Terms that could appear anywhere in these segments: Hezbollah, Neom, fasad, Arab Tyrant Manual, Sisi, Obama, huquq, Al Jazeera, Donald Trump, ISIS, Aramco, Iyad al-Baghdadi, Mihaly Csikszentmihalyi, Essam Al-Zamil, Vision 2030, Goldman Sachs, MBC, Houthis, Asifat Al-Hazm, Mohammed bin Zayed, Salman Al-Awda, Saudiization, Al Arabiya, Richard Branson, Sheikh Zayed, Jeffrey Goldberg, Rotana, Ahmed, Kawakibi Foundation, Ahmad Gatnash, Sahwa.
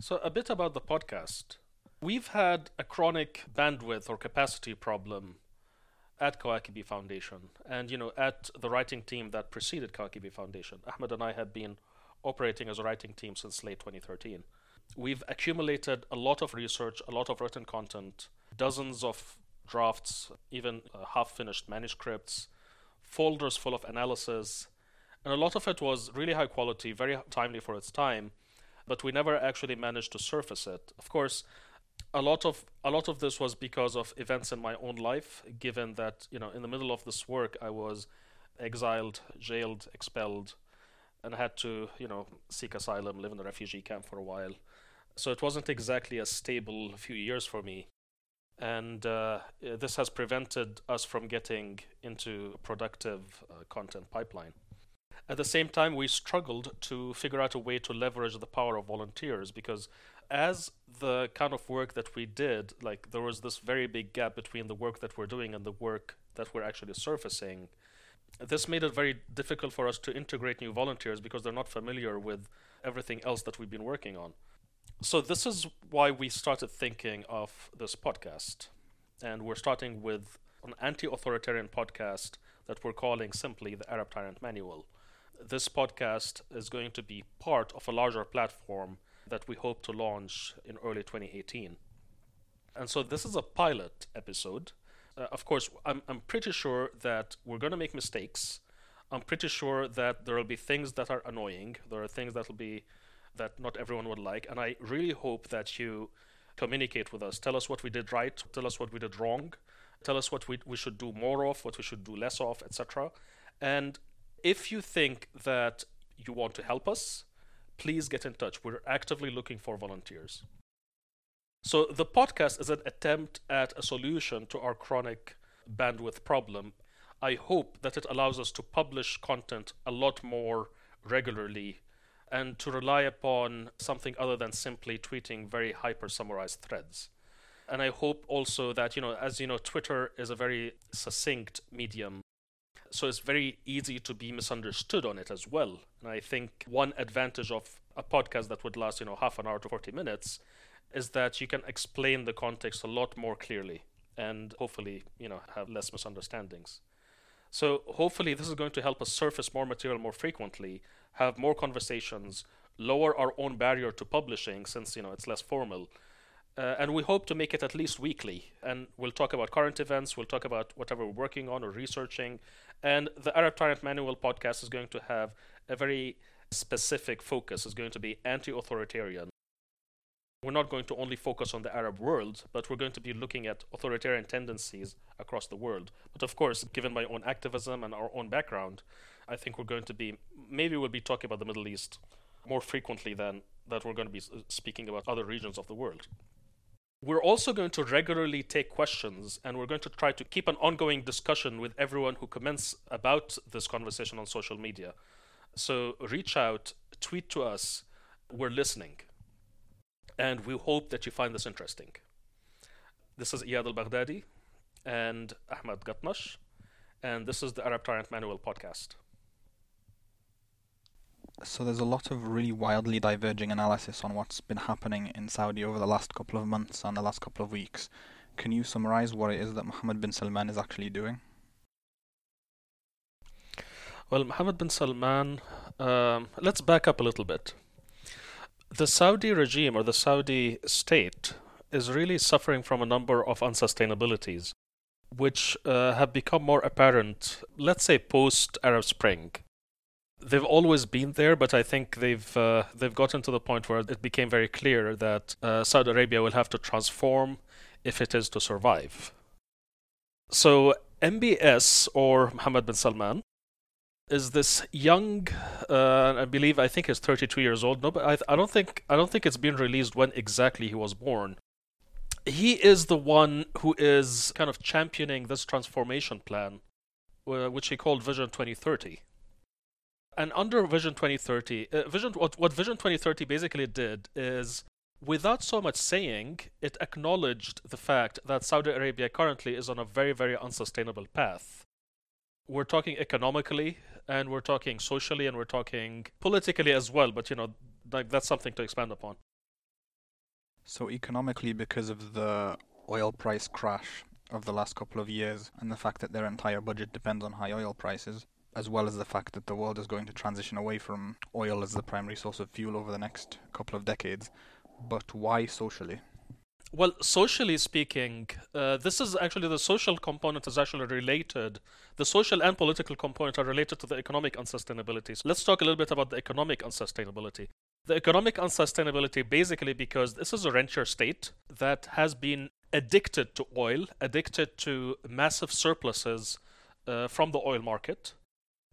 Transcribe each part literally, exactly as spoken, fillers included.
So a bit about the podcast. We've had a chronic bandwidth or capacity problem at Kawakibi Foundation and, you know, at the writing team that preceded Kawakibi Foundation. Ahmed and I have been operating as a writing team since late twenty thirteen. We've accumulated a lot of research, a lot of written content, dozens of drafts, even uh, half-finished manuscripts, folders full of analysis, and a lot of it was really high quality, very timely for its time, but we never actually managed to surface it. Of course, a lot of a lot of this was because of events in my own life, given that, you know, in the middle of this work, I was exiled, jailed, expelled, and I had to, you know, seek asylum, live in a refugee camp for a while. So it wasn't exactly a stable few years for me. And uh, this has prevented us from getting into a productive uh, content pipeline. At the same time, we struggled to figure out a way to leverage the power of volunteers, because as the kind of work that we did, like, there was this very big gap between the work that we're doing and the work that we're actually surfacing. This made it very difficult for us to integrate new volunteers because they're not familiar with everything else that we've been working on. So this is why we started thinking of this podcast. And we're starting with an anti-authoritarian podcast that we're calling simply the Arab Tyrant Manual. This podcast is going to be part of a larger platform that we hope to launch in early twenty eighteen. And so this is a pilot episode. Uh, of course, I'm, I'm pretty sure that we're going to make mistakes. I'm pretty sure that there will be things that are annoying. There are things that will be that not everyone would like. And I really hope that you communicate with us. Tell us what we did right. Tell us what we did wrong. Tell us what we, we should do more of, what we should do less of, et cetera. And if you think that you want to help us, please get in touch. We're actively looking for volunteers. So the podcast is an attempt at a solution to our chronic bandwidth problem. I hope that it allows us to publish content a lot more regularly and to rely upon something other than simply tweeting very hyper-summarized threads. And I hope also that, you know, as you know, Twitter is a very succinct medium. So it's very easy to be misunderstood on it as well. And I think one advantage of a podcast that would last, you know, half an hour to forty minutes is that you can explain the context a lot more clearly and hopefully, you know, have less misunderstandings. So hopefully this is going to help us surface more material more frequently, have more conversations, lower our own barrier to publishing since, you know, it's less formal. Uh, and we hope to make it at least weekly. And we'll talk about current events, we'll talk about whatever we're working on or researching. And the Arab Tyrant Manual podcast is going to have a very specific focus. It's going to be anti-authoritarian. We're not going to only focus on the Arab world, but we're going to be looking at authoritarian tendencies across the world. But of course, given my own activism and our own background, I think we're going to be, maybe we'll be talking about the Middle East more frequently than that we're going to be speaking about other regions of the world. We're also going to regularly take questions, and we're going to try to keep an ongoing discussion with everyone who comments about this conversation on social media. So reach out, tweet to us, we're listening. And we hope that you find this interesting. This is Iyad al-Baghdadi and Ahmad Gatnash, and this is the Arab Tyrant Manual podcast. So there's a lot of really wildly diverging analysis on what's been happening in Saudi over the last couple of months and the last couple of weeks. Can you summarize what it is that Mohammed bin Salman is actually doing? Well, Mohammed bin Salman, um, let's back up a little bit. The Saudi regime or the Saudi state is really suffering from a number of unsustainabilities, which uh, have become more apparent, let's say, post-Arab Spring. They've always been there, but I think they've uh, they've gotten to the point where it became very clear that uh, Saudi Arabia will have to transform if it is to survive. So M B S, or Mohammed bin Salman, is this young? Uh, I believe I think he's thirty-two years old. No, but I, I don't think I don't think it's been released when exactly he was born. He is the one who is kind of championing this transformation plan, uh, which he called Vision twenty thirty. And under Vision twenty thirty, uh, Vision what, what Vision twenty thirty basically did is, without so much saying, it acknowledged the fact that Saudi Arabia currently is on a very, very unsustainable path. We're talking economically, and we're talking socially, and we're talking politically as well, but, you know, like, that's something to expand upon. So economically, because of the oil price crash of the last couple of years and the fact that their entire budget depends on high oil prices, as well as the fact that the world is going to transition away from oil as the primary source of fuel over the next couple of decades. But why socially? Well, socially speaking, uh, this is actually the social component is actually related. The social and political component are related to the economic unsustainability. So let's talk a little bit about the economic unsustainability. The economic unsustainability basically because this is a rentier state that has been addicted to oil, addicted to massive surpluses uh, from the oil market.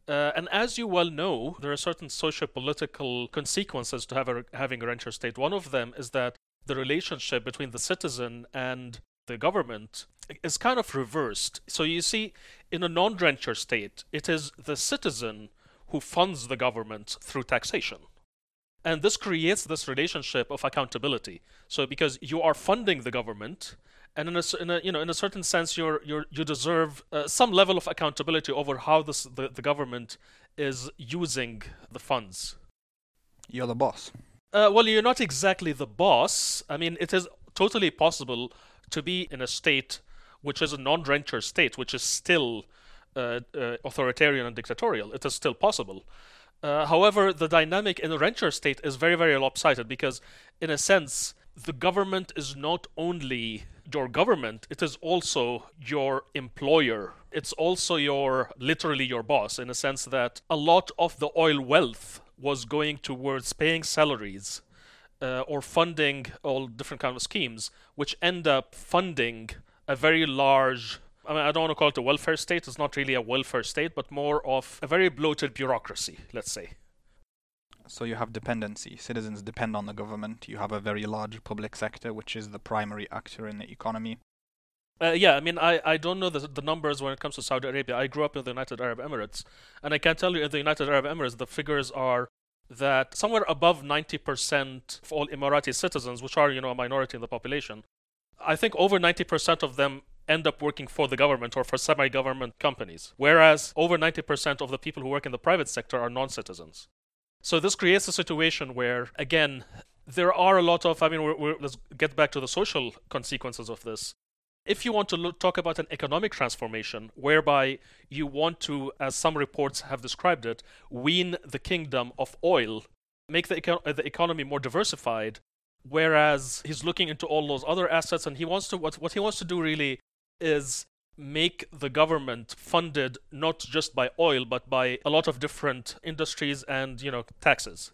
Uh, and as you well know, there are certain socio-political consequences to have a, having a rentier state. One of them is that the relationship between the citizen and the government is kind of reversed. So you see, in a non-rentier state, it is the citizen who funds the government through taxation. And this creates this relationship of accountability. So because you are funding the government, and in a, in a you know in a certain sense you're you you deserve uh, some level of accountability over how this the, the government is using the funds. You're the boss. Uh, well, you're not exactly the boss. I mean, it is totally possible to be in a state which is a non-rentier state, which is still uh, uh, authoritarian and dictatorial. It is still possible. Uh, however, the dynamic in a rentier state is very, very lopsided because, in a sense, the government is not only your government, it is also your employer. It's also your, literally your boss, in a sense that a lot of the oil wealth was going towards paying salaries uh, or funding all different kinds of schemes, which end up funding a very large, I mean, I don't want to call it a welfare state. It's not really a welfare state, but more of a very bloated bureaucracy, let's say. So you have dependency. Citizens depend on the government. You have a very large public sector, which is the primary actor in the economy. Uh, yeah, I mean, I, I don't know the, the numbers when it comes to Saudi Arabia. I grew up in the United Arab Emirates, and I can tell you in the United Arab Emirates, the figures are that somewhere above ninety percent of all Emirati citizens, which are, you know, a minority in the population, I think over ninety percent of them end up working for the government or for semi-government companies, whereas over ninety percent of the people who work in the private sector are non-citizens. So this creates a situation where, again, there are a lot of, I mean, we're, we're, let's get back to the social consequences of this. If you want to look, talk about an economic transformation whereby you want to, as some reports have described it, wean the kingdom of oil, make the, eco- the economy more diversified, whereas he's looking into all those other assets and he wants to, what, what he wants to do really is make the government funded not just by oil, but by a lot of different industries and, you know, taxes.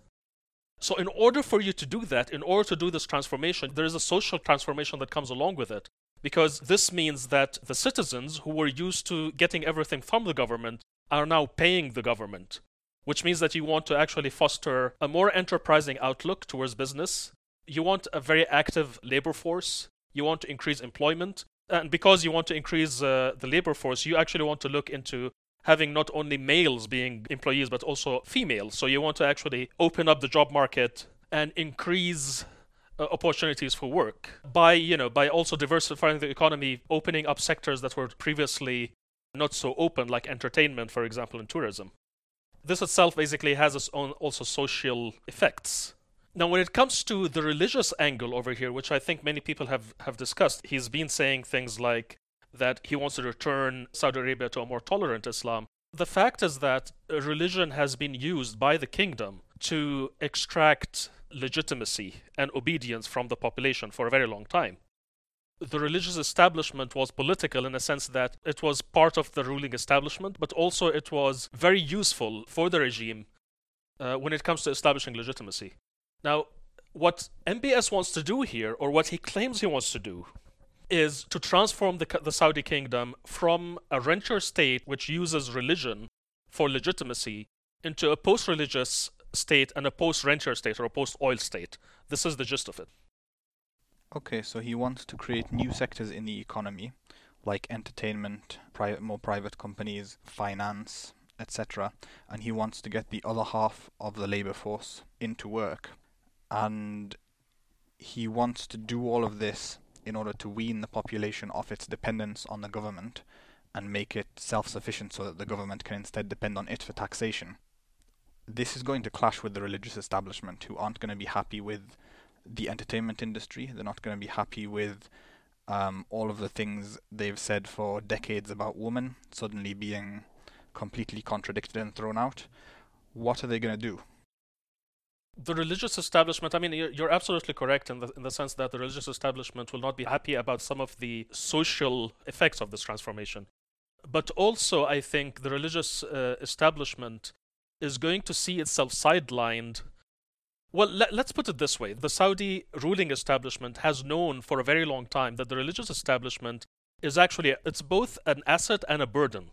So in order for you to do that, in order to do this transformation, there is a social transformation that comes along with it. Because this means that the citizens who were used to getting everything from the government are now paying the government, which means that you want to actually foster a more enterprising outlook towards business. You want a very active labor force. You want to increase employment. And because you want to increase uh, the labor force, you actually want to look into having not only males being employees, but also females. So you want to actually open up the job market and increase uh, opportunities for work by, you know, by also diversifying the economy, opening up sectors that were previously not so open, like entertainment, for example, and tourism. This itself basically has its own also social effects. Now, when it comes to the religious angle over here, which I think many people have, have discussed, he's been saying things like that he wants to return Saudi Arabia to a more tolerant Islam. The fact is that religion has been used by the kingdom to extract legitimacy and obedience from the population for a very long time. The religious establishment was political in a sense that it was part of the ruling establishment, but also it was very useful for the regime uh, when it comes to establishing legitimacy. Now, what M B S wants to do here, or what he claims he wants to do, is to transform the, the Saudi kingdom from a rentier state which uses religion for legitimacy into a post-religious state and a post-rentier state or a post-oil state. This is the gist of it. Okay, so he wants to create new sectors in the economy, like entertainment, private, more private companies, finance, et cetera. And he wants to get the other half of the labor force into work. And he wants to do all of this in order to wean the population off its dependence on the government and make it self-sufficient so that the government can instead depend on it for taxation. This is going to clash with the religious establishment, who aren't going to be happy with the entertainment industry. They're not going to be happy with um, all of the things they've said for decades about women suddenly being completely contradicted and thrown out. What are they going to do? The religious establishment, I mean, you're absolutely correct in the in the sense that the religious establishment will not be happy about some of the social effects of this transformation. But also, I think the religious uh, establishment is going to see itself sidelined. Well, let, let's put it this way. The Saudi ruling establishment has known for a very long time that the religious establishment is actually, it's both an asset and a burden.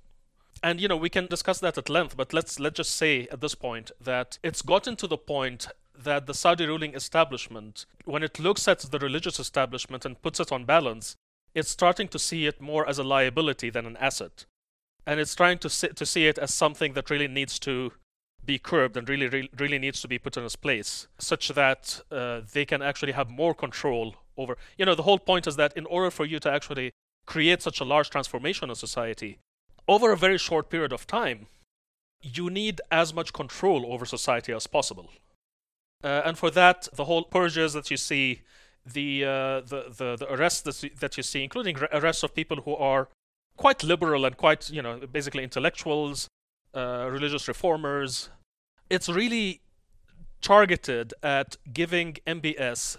And, you know, we can discuss that at length, but let's let's just say at this point that it's gotten to the point that the Saudi ruling establishment, when it looks at the religious establishment and puts it on balance, it's starting to see it more as a liability than an asset. And it's trying to see, to see it as something that really needs to be curbed and really, really, really needs to be put in its place, such that uh, they can actually have more control over... You know, the whole point is that in order for you to actually create such a large transformation in society, over a very short period of time, you need as much control over society as possible. Uh, and for that, the whole purges that you see, the uh, the, the, the arrests that, that you see, including re- arrests of people who are quite liberal and quite, you know, basically intellectuals, uh, religious reformers, it's really targeted at giving M B S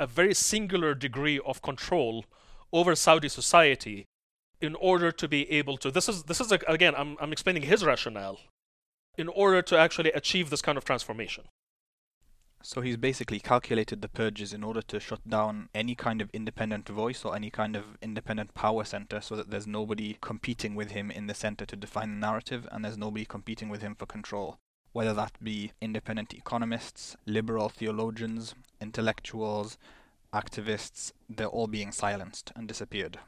a very singular degree of control over Saudi society in order to be able to, this is this is again, I'm I'm explaining his rationale, in order to actually achieve this kind of transformation. So he's basically calculated the purges in order to shut down any kind of independent voice or any kind of independent power center, so that there's nobody competing with him in the center to define the narrative, and there's nobody competing with him for control, whether that be independent economists, liberal theologians, intellectuals, activists. They're all being silenced and disappeared.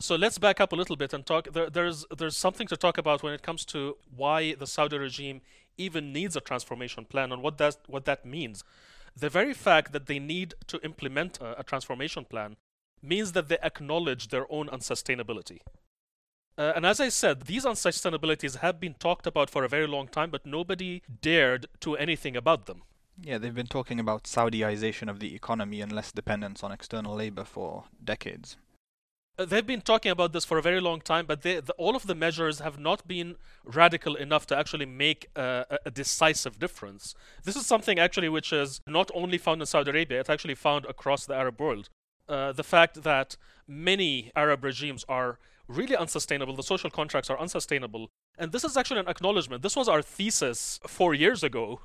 So let's back up a little bit and talk. There, there's there's something to talk about when it comes to why the Saudi regime even needs a transformation plan and what that what that means. The very fact that they need to implement a, a transformation plan means that they acknowledge their own unsustainability. Uh, and as I said, these unsustainabilities have been talked about for a very long time, but nobody dared do anything about them. Yeah, they've been talking about Saudiization of the economy and less dependence on external labor for decades. They've been talking about this for a very long time, but they, the, all of the measures have not been radical enough to actually make uh, a decisive difference. This is something actually which is not only found in Saudi Arabia, it's actually found across the Arab world. Uh, the fact that many Arab regimes are really unsustainable, the social contracts are unsustainable, and this is actually an acknowledgement. This was our thesis four years ago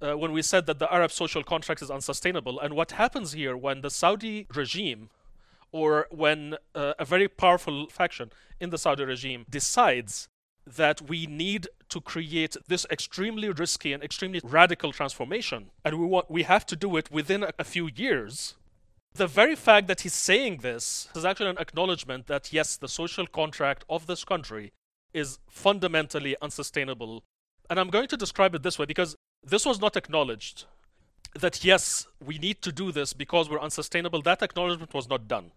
uh, when we said that the Arab social contract is unsustainable, and what happens here when the Saudi regime or when uh, a very powerful faction in the Saudi regime decides that we need to create this extremely risky and extremely radical transformation, and we want, we have to do it within a, a few years, the very fact that he's saying this is actually an acknowledgement that, yes, the social contract of this country is fundamentally unsustainable. And I'm going to describe it this way because this was not acknowledged. That, yes, we need to do this because we're unsustainable, that acknowledgement was not done.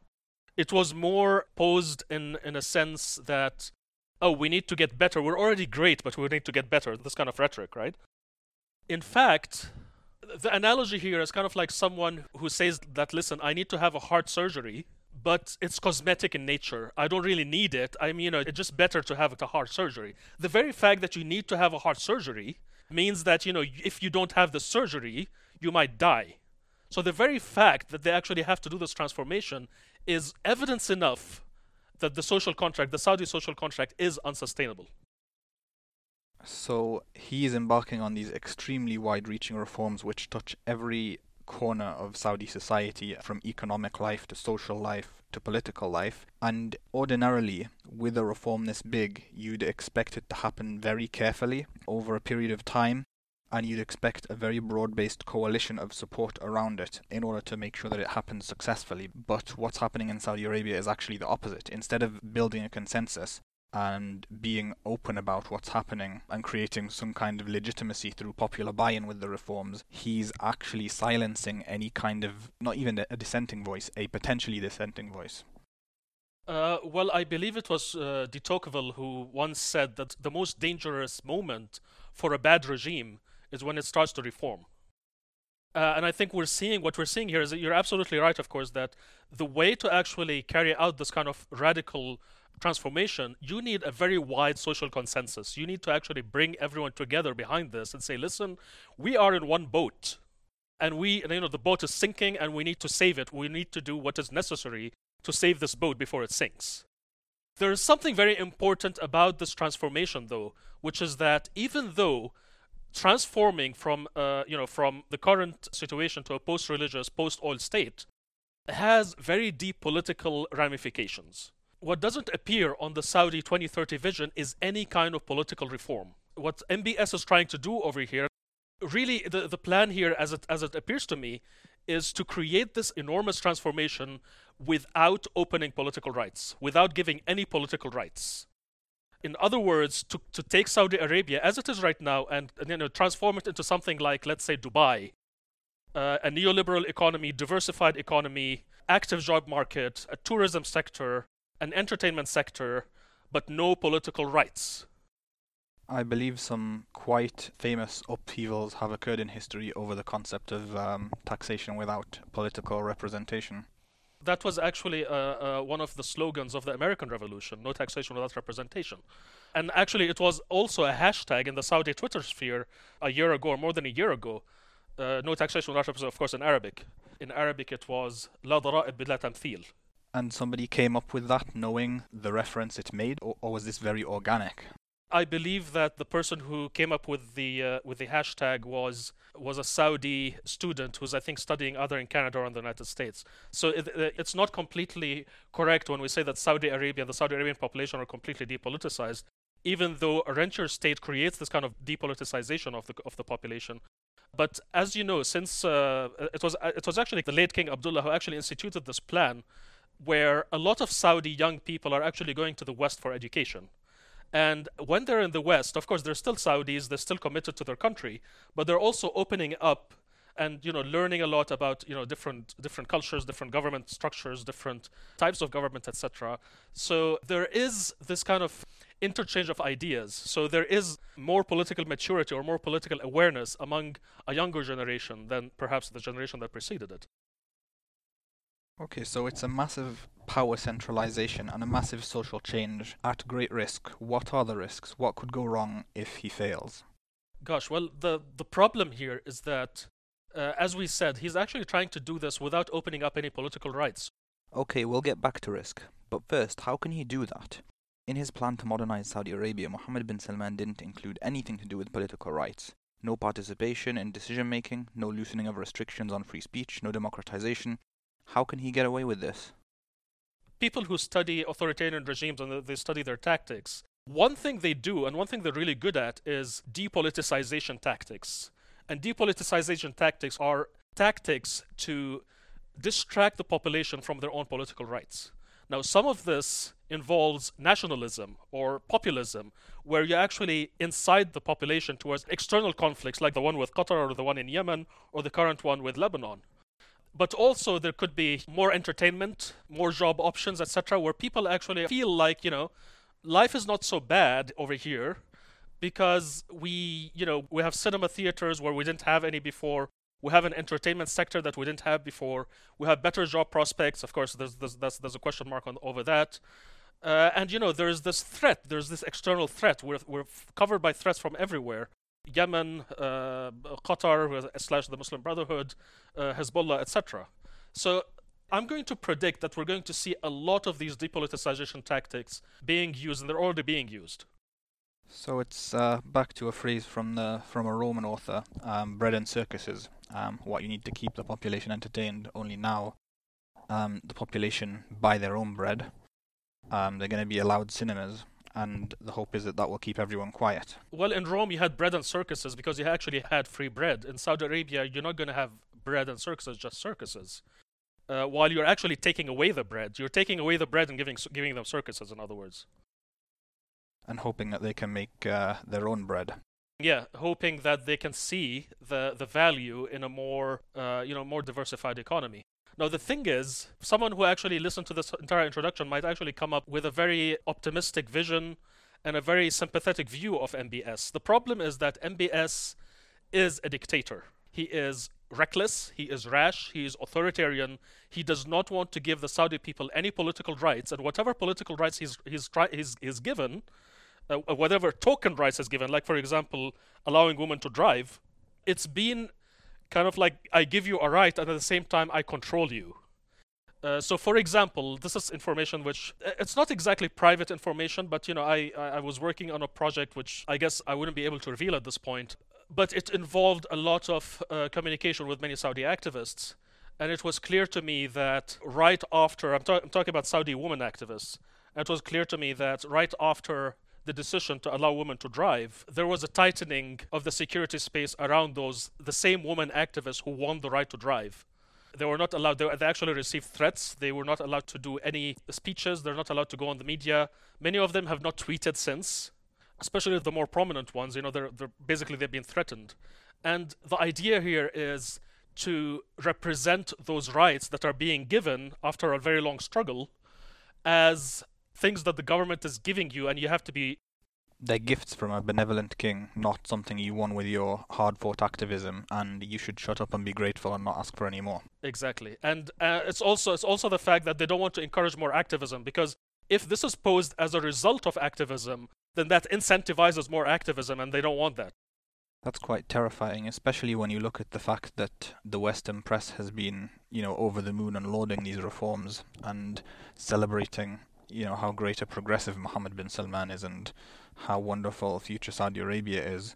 It was more posed in, in a sense that, oh, we need to get better. We're already great, but we need to get better. This kind of rhetoric, right? In fact, the analogy here is kind of like someone who says that, listen, I need to have a heart surgery, but it's cosmetic in nature. I don't really need it. I mean, you know, it's just better to have a heart surgery. The very fact that you need to have a heart surgery means that, you know, if you don't have the surgery, you might die. So the very fact that they actually have to do this transformation is evidence enough that the social contract, the Saudi social contract, is unsustainable. So he is embarking on these extremely wide-reaching reforms which touch every corner of Saudi society, from economic life to social life to political life. And ordinarily, with a reform this big, you'd expect it to happen very carefully over a period of time, and you'd expect a very broad-based coalition of support around it in order to make sure that it happens successfully. But what's happening in Saudi Arabia is actually the opposite. Instead of building a consensus and being open about what's happening and creating some kind of legitimacy through popular buy-in with the reforms, he's actually silencing any kind of, not even a dissenting voice, a potentially dissenting voice. Uh, well, I believe it was uh, de Tocqueville who once said that the most dangerous moment for a bad regime is when it starts to reform. Uh, and I think we're seeing, what we're seeing here is that you're absolutely right, of course, that the way to actually carry out this kind of radical transformation, you need a very wide social consensus. You need to actually bring everyone together behind this and say, listen, we are in one boat. And we, you know, the boat is sinking and we need to save it. We need to do what is necessary to save this boat before it sinks. There is something very important about this transformation, though, which is that even though transforming from, uh, you know, from the current situation to a post-religious, post-oil state has very deep political ramifications. What doesn't appear on the Saudi twenty thirty vision is any kind of political reform. What M B S is trying to do over here, really the, the plan here, as it, as it appears to me, is to create this enormous transformation without opening political rights, without giving any political rights. In other words, to, to take Saudi Arabia as it is right now and, and you know, transform it into something like, let's say, Dubai, uh, a neoliberal economy, diversified economy, active job market, a tourism sector, an entertainment sector, but no political rights. I believe some quite famous upheavals have occurred in history over the concept of um, taxation without political representation. That was actually uh, uh, one of the slogans of the American Revolution, no taxation without representation. And actually it was also a hashtag in the Saudi Twitter sphere a year ago, or more than a year ago, uh, no taxation without representation, of course, in Arabic. In Arabic it was, لا ضرائب بلا تمثيل. And somebody came up with that knowing the reference it made, or, or was this very organic? I believe that the person who came up with the uh, with the hashtag was was a Saudi student who's, I think, studying either in Canada or in the United States. So it, it's not completely correct when we say that Saudi Arabia, the Saudi Arabian population, are completely depoliticized, even though a rentier state creates this kind of depoliticization of the of the population. But as you know, since uh, it was it was actually the late King Abdullah who actually instituted this plan, where a lot of Saudi young people are actually going to the West for education. And when they're in the West, of course, they're still Saudis, they're still committed to their country, but they're also opening up and, you know, learning a lot about, you know, different different cultures, different government structures, different types of government, et cetera. So there is this kind of interchange of ideas. So there is more political maturity or more political awareness among a younger generation than perhaps the generation that preceded it. Okay, so it's a massive power centralization and a massive social change at great risk. What are the risks? What could go wrong if he fails? Gosh, well, the, the problem here is that, uh, as we said, he's actually trying to do this without opening up any political rights. Okay, we'll get back to risk. But first, how can he do that? In his plan to modernize Saudi Arabia, Mohammed bin Salman didn't include anything to do with political rights. No participation in decision-making, no loosening of restrictions on free speech, no democratization. How can he get away with this? People who study authoritarian regimes and they study their tactics, one thing they do and one thing they're really good at is depoliticization tactics. And depoliticization tactics are tactics to distract the population from their own political rights. Now, some of this involves nationalism or populism, where you actually incite the population towards external conflicts like the one with Qatar or the one in Yemen or the current one with Lebanon. But also there could be more entertainment, more job options, et cetera, where people actually feel like, you know, life is not so bad over here because we, you know, we have cinema theaters where we didn't have any before. We have an entertainment sector that we didn't have before. We have better job prospects. Of course, there's there's, there's, there's a question mark on, over that. Uh, and, you know, there is this threat. There's this external threat. We're, we're covered by threats from everywhere. Yemen, uh, Qatar, slash the Muslim Brotherhood, uh, Hezbollah, et cetera. So I'm going to predict that we're going to see a lot of these depoliticization tactics being used, and they're already being used. So it's uh, back to a phrase from the from a Roman author, um, bread and circuses, um, what you need to keep the population entertained, only now um, the population buy their own bread. Um, they're going to be allowed cinemas. And the hope is that that will keep everyone quiet. Well, in Rome, you had bread and circuses because you actually had free bread. In Saudi Arabia, you're not going to have bread and circuses, just circuses. Uh, while you're actually taking away the bread. You're taking away the bread and giving giving them circuses, in other words. And hoping that they can make uh, their own bread. Yeah, hoping that they can see the, the value in a more uh, you know more diversified economy. Now, the thing is, someone who actually listened to this entire introduction might actually come up with a very optimistic vision and a very sympathetic view of M B S. The problem is that M B S is a dictator. He is reckless, he is rash, he is authoritarian, he does not want to give the Saudi people any political rights, and whatever political rights he's, he's, tri he's, he's given, uh, whatever token rights is given, like for example, allowing women to drive, it's been kind of like, I give you a right, and at the same time, I control you. Uh, so for example, this is information which, it's not exactly private information, but you know, I, I, I was working on a project which I guess I wouldn't be able to reveal at this point, but it involved a lot of uh, communication with many Saudi activists. And it was clear to me that right after, I'm, ta I'm talking about Saudi women activists, and it was clear to me that right after the decision to allow women to drive, there was a tightening of the security space around those, the same women activists who won the right to drive. They were not allowed, they, were, they actually received threats. They were not allowed to do any speeches. They're not allowed to go on the media. Many of them have not tweeted since, especially the more prominent ones. You know, they're, they're basically they've been threatened. And the idea here is to represent those rights that are being given after a very long struggle as things that the government is giving you, and you have to be... They're gifts from a benevolent king, not something you won with your hard-fought activism, and you should shut up and be grateful and not ask for any more. Exactly. And uh, it's also it's also the fact that they don't want to encourage more activism, because if this is posed as a result of activism, then that incentivizes more activism, and they don't want that. That's quite terrifying, especially when you look at the fact that the Western press has been, you know, over the moon and lauding these reforms and celebrating, you know, how great a progressive Mohammed bin Salman is and how wonderful future Saudi Arabia is,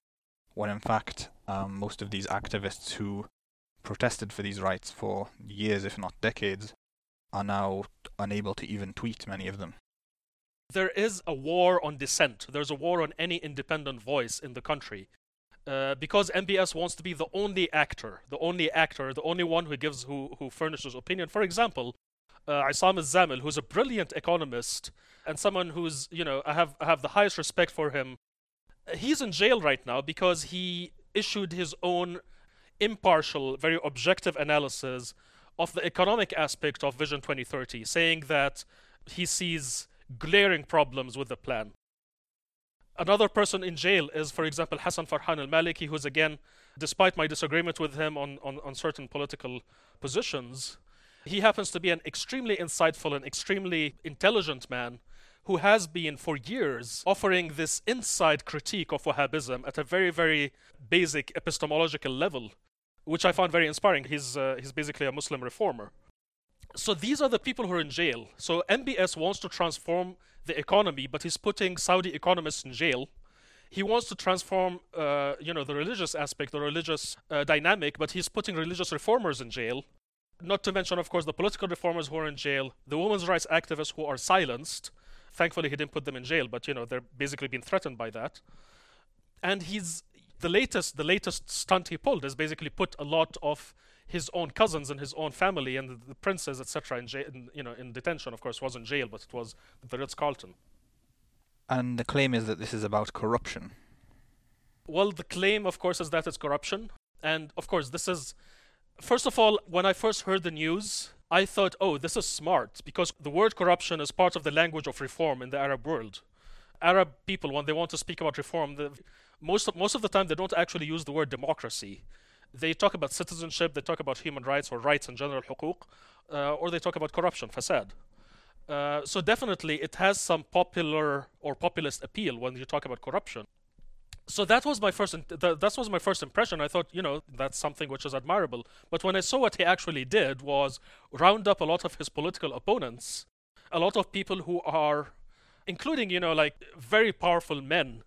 when in fact um, most of these activists who protested for these rights for years, if not decades, are now unable to even tweet, many of them. There is a war on dissent. There's a war on any independent voice in the country. Uh, because M B S wants to be the only actor, the only actor, the only one who gives, who, who furnishes opinion. For example, uh, Essam Al-Zamil, who's a brilliant economist and someone who's, you know, I have, I have the highest respect for him. He's in jail right now because he issued his own impartial, very objective analysis of the economic aspect of Vision twenty thirty, saying that he sees glaring problems with the plan. Another person in jail is, for example, Hassan Farhan al Maliki, who's again, despite my disagreement with him on, on, on certain political positions, he happens to be an extremely insightful and extremely intelligent man who has been for years offering this inside critique of Wahhabism at a very, very basic epistemological level, which I found very inspiring. He's, uh, he's basically a Muslim reformer. So these are the people who are in jail. So M B S wants to transform the economy, but he's putting Saudi economists in jail. He wants to transform, uh, you know, the religious aspect, the religious uh, dynamic, but he's putting religious reformers in jail. Not to mention, of course, the political reformers who are in jail, the women's rights activists who are silenced. Thankfully, he didn't put them in jail, but, you know, they're basically being threatened by that. And he's the latest, the latest stunt he pulled is basically put a lot of his own cousins and his own family and the, the princes, et cetera, in, in you know, in detention. Of course, wasn't jail, but it was the Ritz-Carlton. And the claim is that this is about corruption. Well, the claim, of course, is that it's corruption. And of course, this is, first of all, when I first heard the news, I thought, oh, this is smart, because the word corruption is part of the language of reform in the Arab world. Arab people, when they want to speak about reform, the, most of, most of the time they don't actually use the word democracy. They talk about citizenship, they talk about human rights or rights in general, huquq, uh, or they talk about corruption, fasad. Uh, so definitely it has some popular or populist appeal when you talk about corruption. So that was my first, th that was my first impression. I thought, you know, that's something which is admirable. But when I saw what he actually did was round up a lot of his political opponents, a lot of people who are, including, you know, like very powerful men,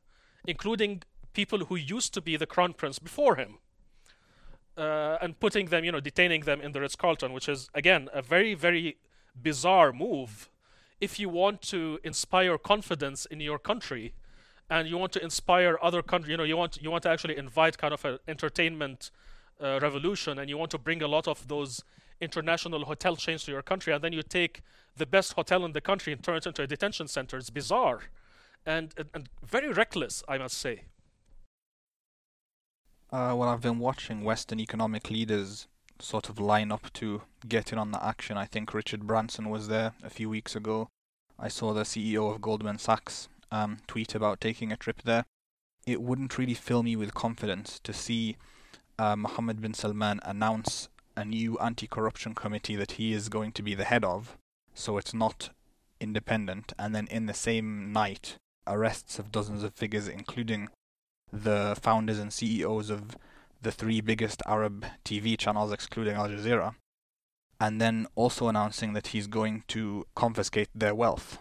including people who used to be the crown prince before him. Uh, and putting them, you know, detaining them in the Ritz-Carlton, which is, again, a very, very bizarre move. If you want to inspire confidence in your country and you want to inspire other countries, you know, you want, you want to actually invite kind of an entertainment uh, revolution, and you want to bring a lot of those international hotel chains to your country, and then you take the best hotel in the country and turn it into a detention center. It's bizarre and, and, and very reckless, I must say. Uh, well, I've been watching Western economic leaders sort of line up to get in on the action. I think Richard Branson was there a few weeks ago. I saw the C E O of Goldman Sachs um, tweet about taking a trip there. It wouldn't really fill me with confidence to see uh, Mohammed bin Salman announce a new anti-corruption committee that he is going to be the head of, so it's not independent, and then in the same night, arrests of dozens of figures, including the founders and C E Os of the three biggest Arab T V channels, excluding Al Jazeera, and then also announcing that he's going to confiscate their wealth,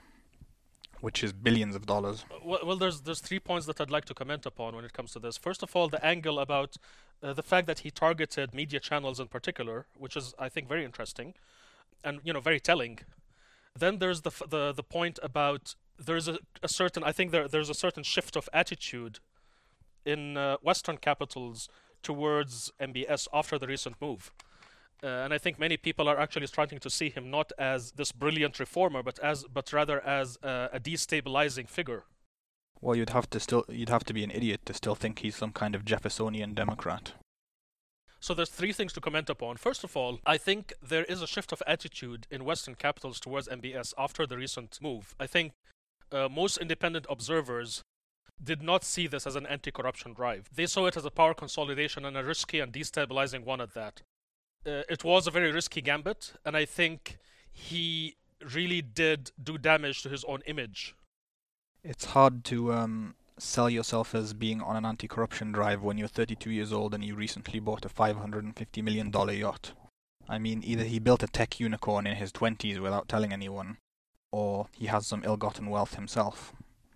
which is billions of dollars. Well, well there's there's three points that I'd like to comment upon when it comes to this. First of all, the angle about uh, the fact that he targeted media channels in particular, which is, I think, very interesting and, you know, very telling. Then there's the f- the, the point about there's a, a certain, I think there there's a certain shift of attitude in uh, Western capitals towards M B S after the recent move. Uh, and I think many people are actually starting to see him not as this brilliant reformer, but as but rather as uh, a destabilizing figure. Well, you'd have to still you'd have to be an idiot to still think he's some kind of Jeffersonian Democrat. So there's three things to comment upon. First of all, I think there is a shift of attitude in Western capitals towards M B S after the recent move. I think uh, most independent observers did not see this as an anti-corruption drive. They saw it as a power consolidation and a risky and destabilizing one at that. Uh, it was a very risky gambit, and I think he really did do damage to his own image. It's hard to um, sell yourself as being on an anti-corruption drive when you're thirty-two years old and you recently bought a five hundred fifty million dollars yacht. I mean, either he built a tech unicorn in his twenties without telling anyone, or he has some ill-gotten wealth himself.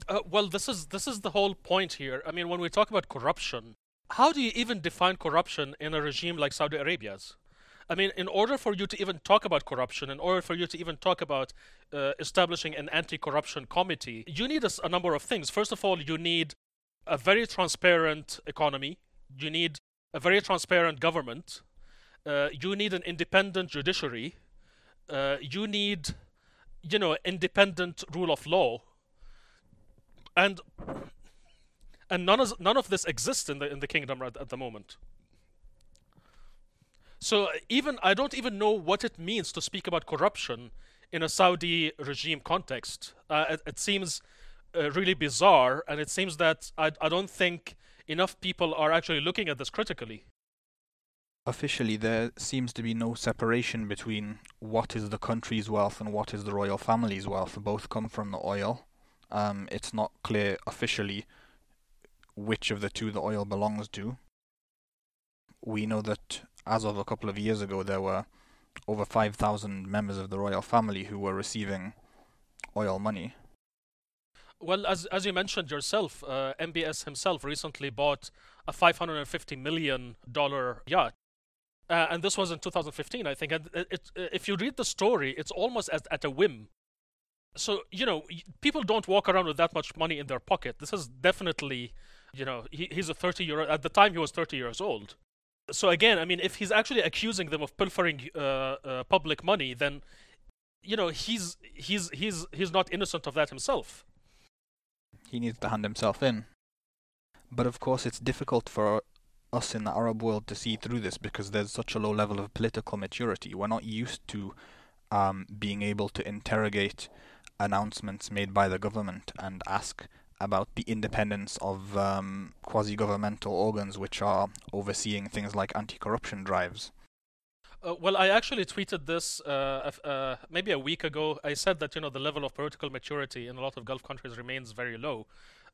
Uh, well, this is this is the whole point here. I mean, when we talk about corruption, how do you even define corruption in a regime like Saudi Arabia's? I mean, in order for you to even talk about corruption, in order for you to even talk about uh, establishing an anti-corruption committee, you need a, a number of things. First of all, you need a very transparent economy. You need a very transparent government. Uh, you need an independent judiciary. Uh, you need, you know, independent rule of law. And and none of none of this exists in the in the kingdom at, at the moment. So even I don't even know what it means to speak about corruption in a Saudi regime context. Uh, it, it seems uh, really bizarre, and it seems that I, I don't think enough people are actually looking at this critically. Officially, there seems to be no separation between what is the country's wealth and what is the royal family's wealth. Both come from the oil. Um, it's not clear officially which of the two the oil belongs to. We know that as of a couple of years ago, there were over five thousand members of the royal family who were receiving oil money. Well, as as you mentioned yourself, uh, M B S himself recently bought a five hundred fifty million dollars yacht. Uh, and this was in two thousand fifteen, I think. And it, it, if you read the story, it's almost at, at a whim. So, you know, people don't walk around with that much money in their pocket. This is definitely, you know, he, he's a thirty-year-old. At the time, he was thirty years old. So again, I mean, if he's actually accusing them of pilfering uh, uh, public money, then, you know, he's he's he's he's not innocent of that himself. He needs to hand himself in. But of course, it's difficult for us in the Arab world to see through this because there's such a low level of political maturity. We're not used to um, being able to interrogate announcements made by the government and ask about the independence of um, quasi-governmental organs which are overseeing things like anti-corruption drives. Uh, well, I actually tweeted this uh, uh, maybe a week ago. I said that, you know, the level of political maturity in a lot of Gulf countries remains very low.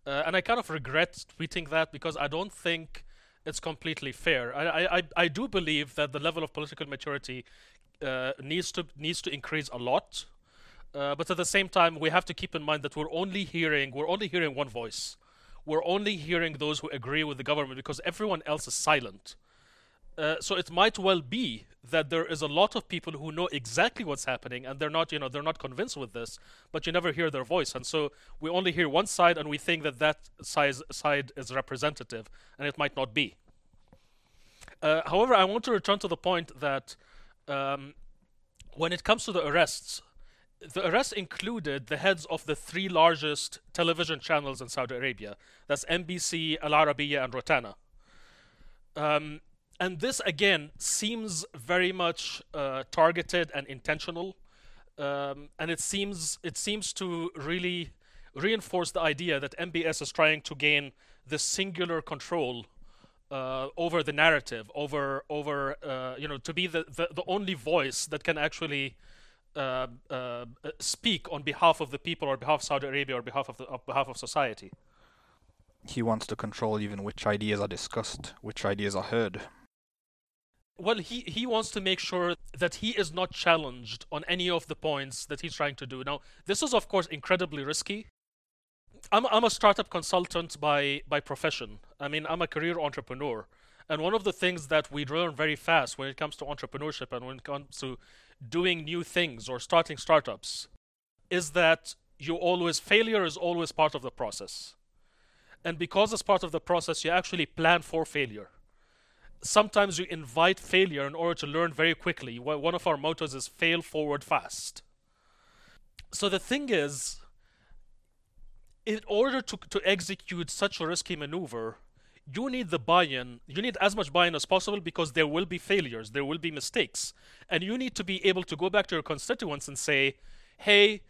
Uh, and I kind of regret tweeting that because I don't think it's completely fair. I I, I do believe that the level of political maturity uh, needs to needs to increase a lot. Uh, but at the same time, we have to keep in mind that we're only hearing we're only hearing one voice. We're only hearing those who agree with the government because everyone else is silent. Uh, so it might well be that there is a lot of people who know exactly what's happening and they're not, you know, they're not convinced with this, but you never hear their voice. And so we only hear one side and we think that that size, side is representative, and it might not be. Uh, however, I want to return to the point that um, when it comes to the arrests, the arrests included the heads of the three largest television channels in Saudi Arabia. That's M B C, Al Arabiya, and Rotana. Um, and this, again, seems very much uh, targeted and intentional. Um, and it seems it seems to really reinforce the idea that M B S is trying to gain this singular control uh, over the narrative, over over uh, you know, to be the, the, the only voice that can actually uh, uh, speak on behalf of the people, or behalf of Saudi Arabia, or behalf of the, on behalf of society. He wants to control even which ideas are discussed, which ideas are heard. Well, he, he wants to make sure that he is not challenged on any of the points that he's trying to do. Now, this is, of course, incredibly risky. I'm I'm a startup consultant by, by profession. I mean, I'm a career entrepreneur. And one of the things that we learn very fast when it comes to entrepreneurship and when it comes to doing new things or starting startups is that you always failure is always part of the process. And because it's part of the process, you actually plan for failure. Sometimes you invite failure in order to learn very quickly. One of our mottos is fail forward fast. So the thing is, in order to, to execute such a risky maneuver, you need the buy-in. You need as much buy-in as possible, because there will be failures, there will be mistakes. And you need to be able to go back to your constituents and say, hey,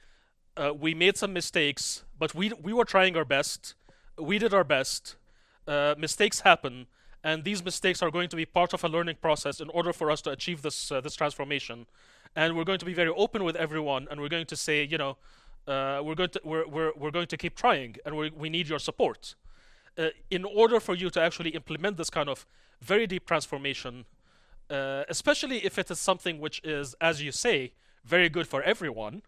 uh, we made some mistakes, but we we were trying our best. We did our best, uh, mistakes happen, and these mistakes are going to be part of a learning process in order for us to achieve this uh, this transformation. And we're going to be very open with everyone, and we're going to say, you know, uh, we're going to we're we're we're going to keep trying, and we we need your support, uh, in order for you to actually implement this kind of very deep transformation, uh, especially if it is something which is, as you say, very good for everyone.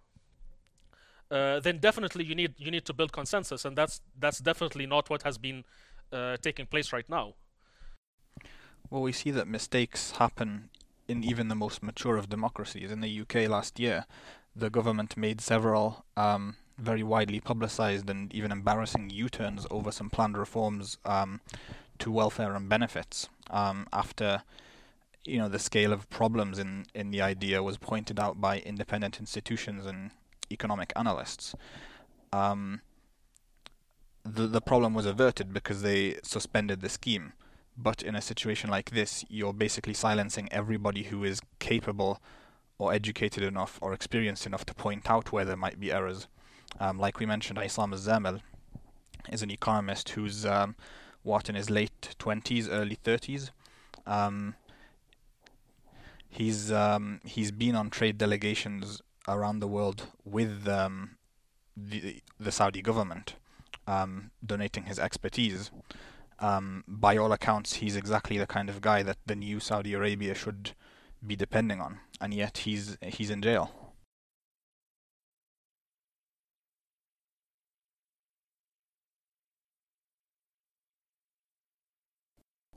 Uh, then definitely you need you need to build consensus, and that's that's definitely not what has been uh, taking place right now. Well, we see that mistakes happen in even the most mature of democracies. In the U K last year, the government made several um, very widely publicised and even embarrassing U-turns over some planned reforms um, to welfare and benefits, um, after, you know, the scale of problems in, in the idea was pointed out by independent institutions and economic analysts. Um, the the problem was averted because they suspended the scheme. But in a situation like this, you're basically silencing everybody who is capable or educated enough or experienced enough to point out where there might be errors. Um, like we mentioned, Essam Al-Zamil is an economist who's um, what in his late twenties, early thirties. Um, he's um, he's been on trade delegations around the world with um, the the Saudi government, um, donating his expertise. Um, by all accounts, he's exactly the kind of guy that the new Saudi Arabia should be depending on, and yet he's he's in jail.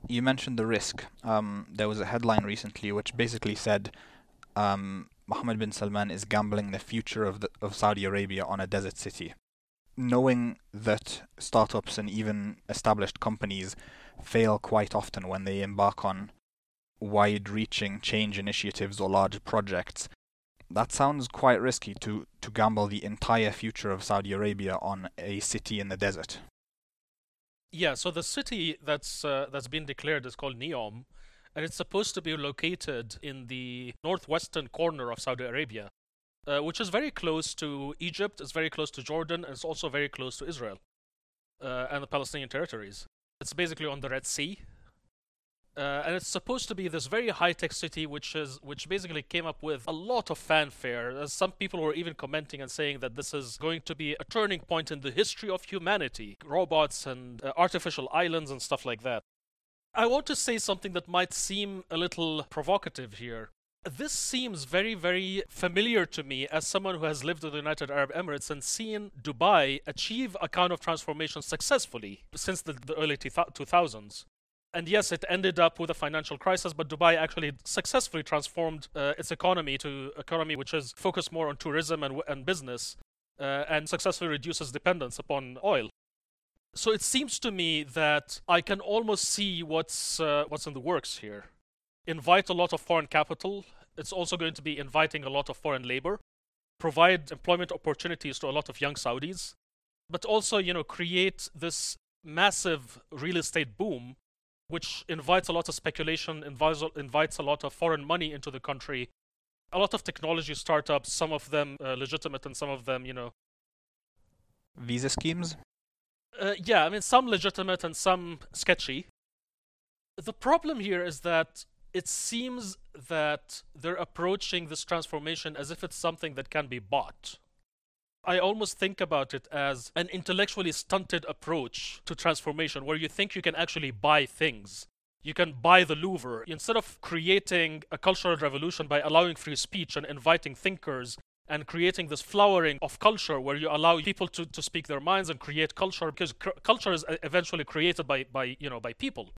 You mentioned the risk. Um, there was a headline recently which basically said, um, Mohammed bin Salman is gambling the future of the, of Saudi Arabia on a desert city. Knowing that startups and even established companies fail quite often when they embark on wide-reaching change initiatives or large projects, that sounds quite risky, to, to gamble the entire future of Saudi Arabia on a city in the desert. Yeah, so the city that's uh, that's been declared is called Neom. And it's supposed to be located in the northwestern corner of Saudi Arabia, uh, which is very close to Egypt, it's very close to Jordan, and it's also very close to Israel uh, and the Palestinian territories. It's basically on the Red Sea. Uh, and it's supposed to be this very high-tech city, which is which basically came up with a lot of fanfare. Uh, some people were even commenting and saying that this is going to be a turning point in the history of humanity. Robots and uh, artificial islands and stuff like that. I want to say something that might seem a little provocative here. This seems very, very familiar to me as someone who has lived in the United Arab Emirates and seen Dubai achieve a kind of transformation successfully since the, the early two thousands. And yes, it ended up with a financial crisis, but Dubai actually successfully transformed uh, its economy to an economy which is focused more on tourism and, and business, uh, and successfully reduces dependence upon oil. So it seems to me that I can almost see what's uh, what's in the works here. Invite a lot of foreign capital. It's also going to be inviting a lot of foreign labor. Provide employment opportunities to a lot of young Saudis. But also, you know, create this massive real estate boom, which invites a lot of speculation, invites, invites a lot of foreign money into the country. A lot of technology startups, some of them uh, legitimate and some of them, you know. Visa schemes? Uh, yeah, I mean, some legitimate and some sketchy. The problem here is that it seems that they're approaching this transformation as if it's something that can be bought. I almost think about it as an intellectually stunted approach to transformation, where you think you can actually buy things. You can buy the Louvre. Instead of creating a cultural revolution by allowing free speech and inviting thinkers and creating this flowering of culture where you allow people to, to speak their minds and create culture, because cr- culture is eventually created by, by, you know, by people.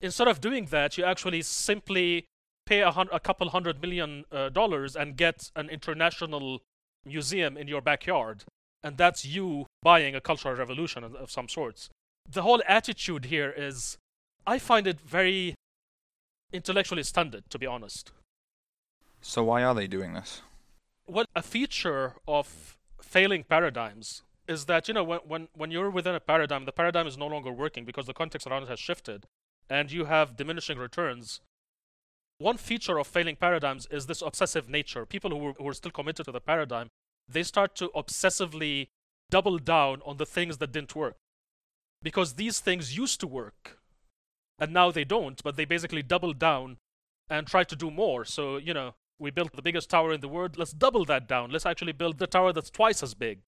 Instead of doing that, you actually simply pay a, hun- a couple hundred million uh, dollars and get an international museum in your backyard. And that's you buying a cultural revolution of, of some sorts. The whole attitude here is, I find it very intellectually stunted, to be honest. So why are they doing this? Well, a feature of failing paradigms is that, you know, when, when, when you're within a paradigm, the paradigm is no longer working because the context around it has shifted and you have diminishing returns. One feature of failing paradigms is this obsessive nature. People who are, who are still committed to the paradigm, they start to obsessively double down on the things that didn't work because these things used to work. And now they don't, but they basically double down and try to do more. So, you know, we built the biggest tower in the world. Let's double that down. Let's actually build the tower that's twice as big.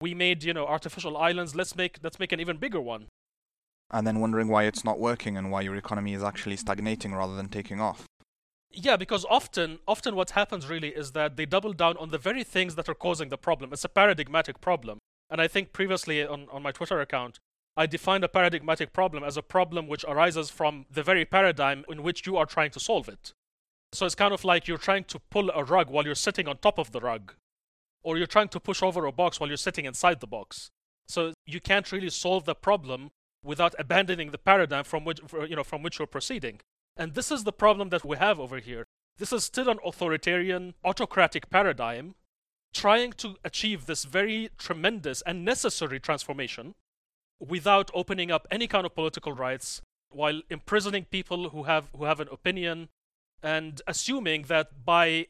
We made, you know, artificial islands. Let's make let's make an even bigger one. And then wondering why it's not working and why your economy is actually stagnating rather than taking off. Yeah, because often, often what happens really is that they double down on the very things that are causing the problem. It's a paradigmatic problem. And I think previously on, on my Twitter account, I defined a paradigmatic problem as a problem which arises from the very paradigm in which you are trying to solve it. So it's kind of like you're trying to pull a rug while you're sitting on top of the rug, or you're trying to push over a box while you're sitting inside the box. So you can't really solve the problem without abandoning the paradigm from which, you know, from which you're proceeding. And this is the problem that we have over here. This is still an authoritarian, autocratic paradigm trying to achieve this very tremendous and necessary transformation without opening up any kind of political rights, while imprisoning people who have who have an opinion, and assuming that by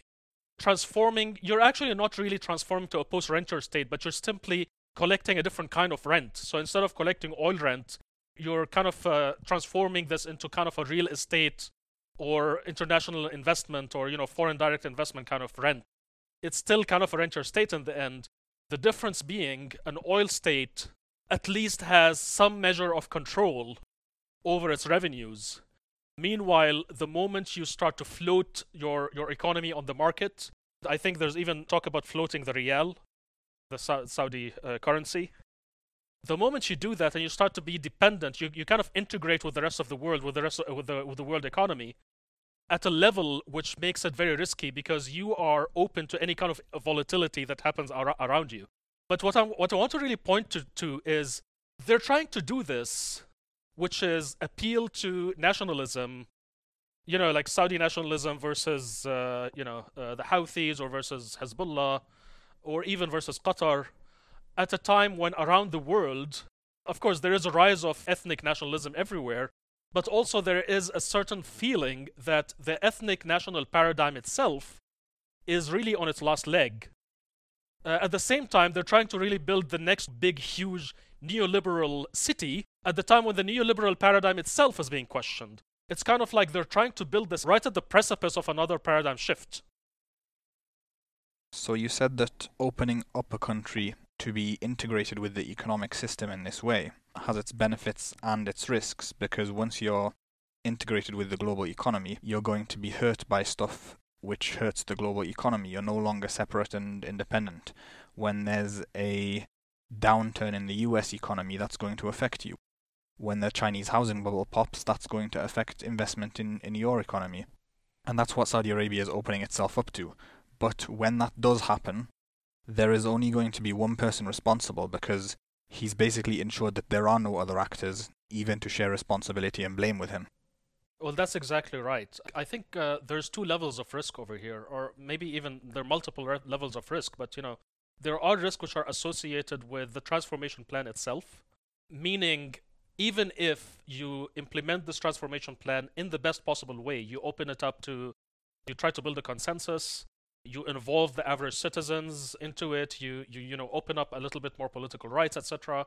transforming, you're actually not really transforming to a post-renter state, but you're simply collecting a different kind of rent. So instead of collecting oil rent, you're kind of uh, transforming this into kind of a real estate or international investment or, you know, foreign direct investment kind of rent. It's still kind of a renter state in the end. The difference being an oil state at least has some measure of control over its revenues. Meanwhile, the moment you start to float your, your economy on the market, I think there's even talk about floating the rial, the Sa- Saudi uh, currency. The moment you do that and you start to be dependent, you, you kind of integrate with the rest of the world, with the rest of, with the with the world economy, at a level which makes it very risky because you are open to any kind of volatility that happens ar- around you. But what I what I want to really point to, to is they're trying to do this, which is appeal to nationalism, you know, like Saudi nationalism versus uh, you know uh, the Houthis or versus Hezbollah, or even versus Qatar, at a time when around the world, of course, there is a rise of ethnic nationalism everywhere, but also there is a certain feeling that the ethnic national paradigm itself is really on its last leg. Uh, at the same time, they're trying to really build the next big, huge neoliberal city at the time when the neoliberal paradigm itself is being questioned. It's kind of like they're trying to build this right at the precipice of another paradigm shift. So you said that opening up a country to be integrated with the economic system in this way has its benefits and its risks, because once you're integrated with the global economy, you're going to be hurt by stuff which hurts the global economy. You're no longer separate and independent. When there's a downturn in the U S economy, that's going to affect you. When the Chinese housing bubble pops, that's going to affect investment in, in your economy. And that's what Saudi Arabia is opening itself up to. But when that does happen, there is only going to be one person responsible, because he's basically ensured that there are no other actors even to share responsibility and blame with him. Well, that's exactly right. I think uh, there's two levels of risk over here, or maybe even there are multiple re- levels of risk, but, you know, there are risks which are associated with the transformation plan itself, meaning even if you implement this transformation plan in the best possible way, you open it up to, you try to build a consensus, you involve the average citizens into it, you, you, you know, open up a little bit more political rights, et cetera.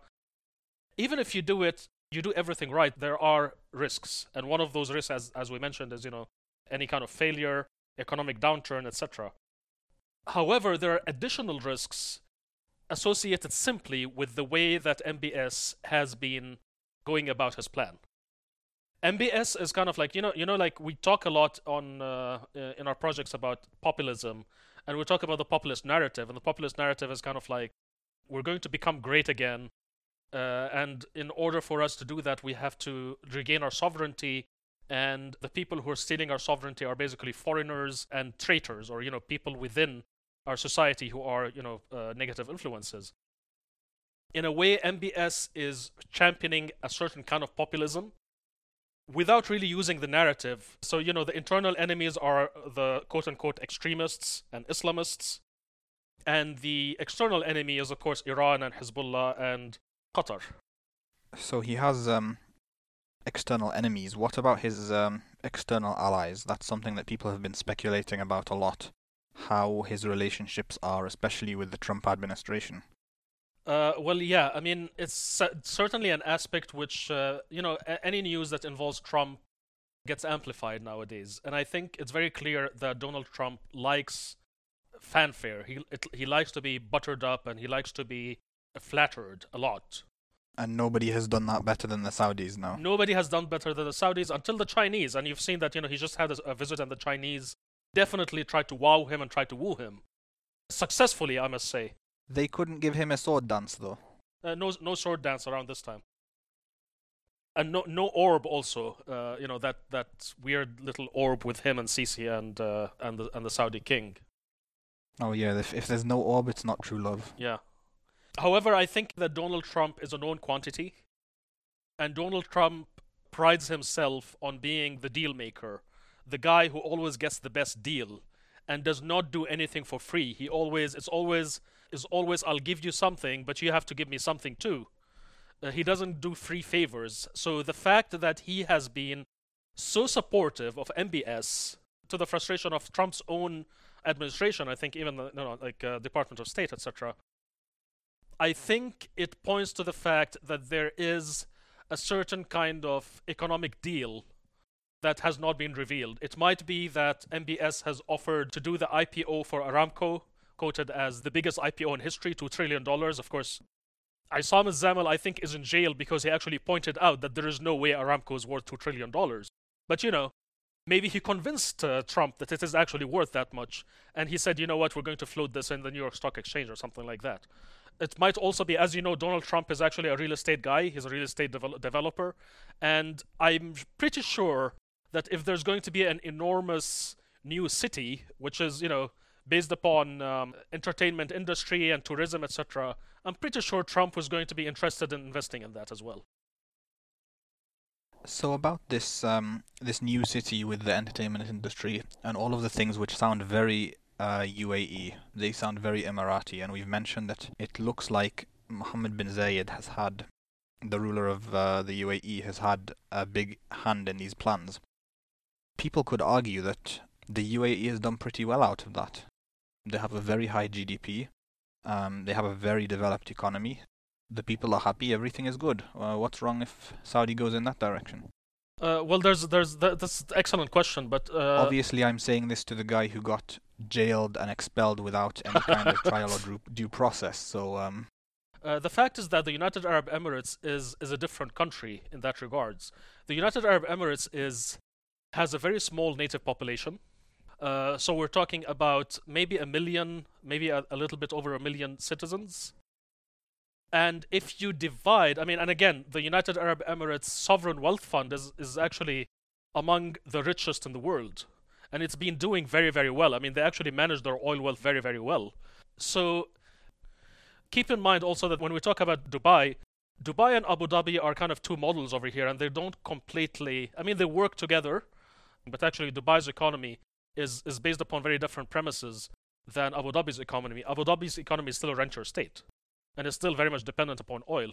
Even if you do it you do everything right, there are risks. And one of those risks, as, as we mentioned, is, you know, any kind of failure, economic downturn, et cetera. However, there are additional risks associated simply with the way that M B S has been going about his plan. M B S is kind of like, you know, you know, like we talk a lot on uh, in our projects about populism, and we talk about the populist narrative, and the populist narrative is kind of like, we're going to become great again, uh, and in order for us to do that, we have to regain our sovereignty, and the people who are stealing our sovereignty are basically foreigners and traitors, or, you know, people within our society who are, you know, uh, negative influences. In a way, M B S is championing a certain kind of populism without really using the narrative. So, you know, the internal enemies are the quote-unquote extremists and Islamists, and the external enemy is, of course, Iran and Hezbollah and Qatar. So he has um, external enemies. What about his um, external allies? That's something that people have been speculating about a lot, how his relationships are, especially with the Trump administration. Uh, well, yeah, I mean, it's certainly an aspect which, uh, you know, any news that involves Trump gets amplified nowadays. And I think it's very clear that Donald Trump likes fanfare. He it, he likes to be buttered up, and he likes to be flattered a lot. And nobody has done that better than the Saudis now. Nobody has done better than the Saudis until the Chinese. And you've seen that, you know, he just had a visit, and the Chinese definitely tried to wow him and tried to woo him. Successfully, I must say. They couldn't give him a sword dance, though. Uh, no, no sword dance around this time. And no, no orb also. Uh, you know, that, that weird little orb with him and Sisi and uh, and the and the Saudi king. Oh yeah, if, if there's no orb, it's not true love. Yeah. However, I think that Donald Trump is a known quantity, and Donald Trump prides himself on being the deal maker, the guy who always gets the best deal, and does not do anything for free. He always, it's always. is always, I'll give you something, but you have to give me something too. Uh, he doesn't do free favors. So the fact that he has been so supportive of M B S, to the frustration of Trump's own administration, I think even the you know, like uh, Department of State, et cetera, I think it points to the fact that there is a certain kind of economic deal that has not been revealed. It might be that M B S has offered to do the I P O for Aramco, quoted as the biggest I P O in history, two trillion dollars. Of course, Essam Al-Zamil, I think, is in jail because he actually pointed out that there is no way Aramco is worth two trillion dollars. But, you know, maybe he convinced uh, Trump that it is actually worth that much. And he said, you know what, we're going to float this in the New York Stock Exchange or something like that. It might also be, as you know, Donald Trump is actually a real estate guy. He's a real estate devel- developer. And I'm pretty sure that if there's going to be an enormous new city, which is, you know, based upon um, entertainment industry and tourism, et cetera, I'm pretty sure Trump was going to be interested in investing in that as well. So about this um, this new city with the entertainment industry and all of the things which sound very uh, U A E, they sound very Emirati, and we've mentioned that it looks like Mohammed bin Zayed has had, the ruler of uh, the U A E, has had a big hand in these plans. People could argue that the U A E has done pretty well out of that. They have a very high G D P. Um, they have a very developed economy. The people are happy. Everything is good. Uh, what's wrong if Saudi goes in that direction? Uh, well, there's there's th- that's an excellent question, but uh... obviously I'm saying this to the guy who got jailed and expelled without any kind of trial or dru- due process. So um... uh, the fact is that the United Arab Emirates is is a different country in that regards. The United Arab Emirates is has a very small native population. Uh, so we're talking about maybe a million, maybe a, a little bit over a million citizens. And if you divide, I mean, and again, the United Arab Emirates Sovereign Wealth Fund is, is actually among the richest in the world. And it's been doing very, very well. I mean, they actually manage their oil wealth very, very well. So keep in mind also that when we talk about Dubai, Dubai and Abu Dhabi are kind of two models over here, and they don't completely, I mean, they work together, but actually Dubai's economy is is based upon very different premises than Abu Dhabi's economy. Abu Dhabi's economy is still a rentier state, and is still very much dependent upon oil.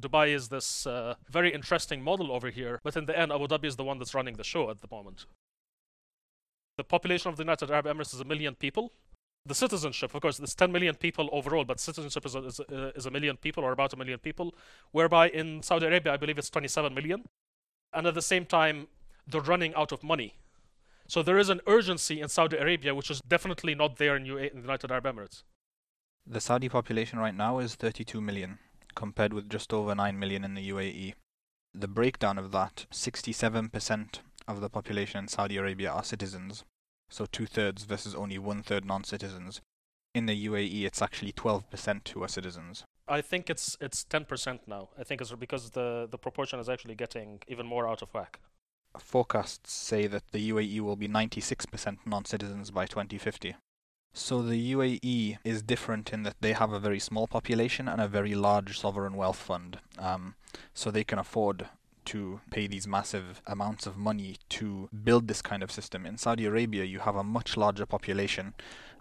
Dubai is this uh, very interesting model over here, but in the end, Abu Dhabi is the one that's running the show at the moment. The population of the United Arab Emirates is a million people, the citizenship, of course, there's ten million people overall, but citizenship is a, is, a, is a million people or about a million people, whereby in Saudi Arabia, I believe it's twenty-seven million. And at the same time, they're running out of money. So there is an urgency in Saudi Arabia, which is definitely not there in, U A E, in the United Arab Emirates. The Saudi population right now is thirty-two million, compared with just over nine million in the U A E. The breakdown of that, sixty-seven percent of the population in Saudi Arabia are citizens. So two-thirds versus only one-third non-citizens. In the U A E, it's actually twelve percent who are citizens. I think it's it's ten percent now. I think it's because the, the proportion is actually getting even more out of whack. Forecasts say that the U A E will be ninety-six percent non-citizens by twenty fifty. So the U A E is different in that they have a very small population and a very large sovereign wealth fund. Um, so they can afford to pay these massive amounts of money to build this kind of system. In Saudi Arabia, you have a much larger population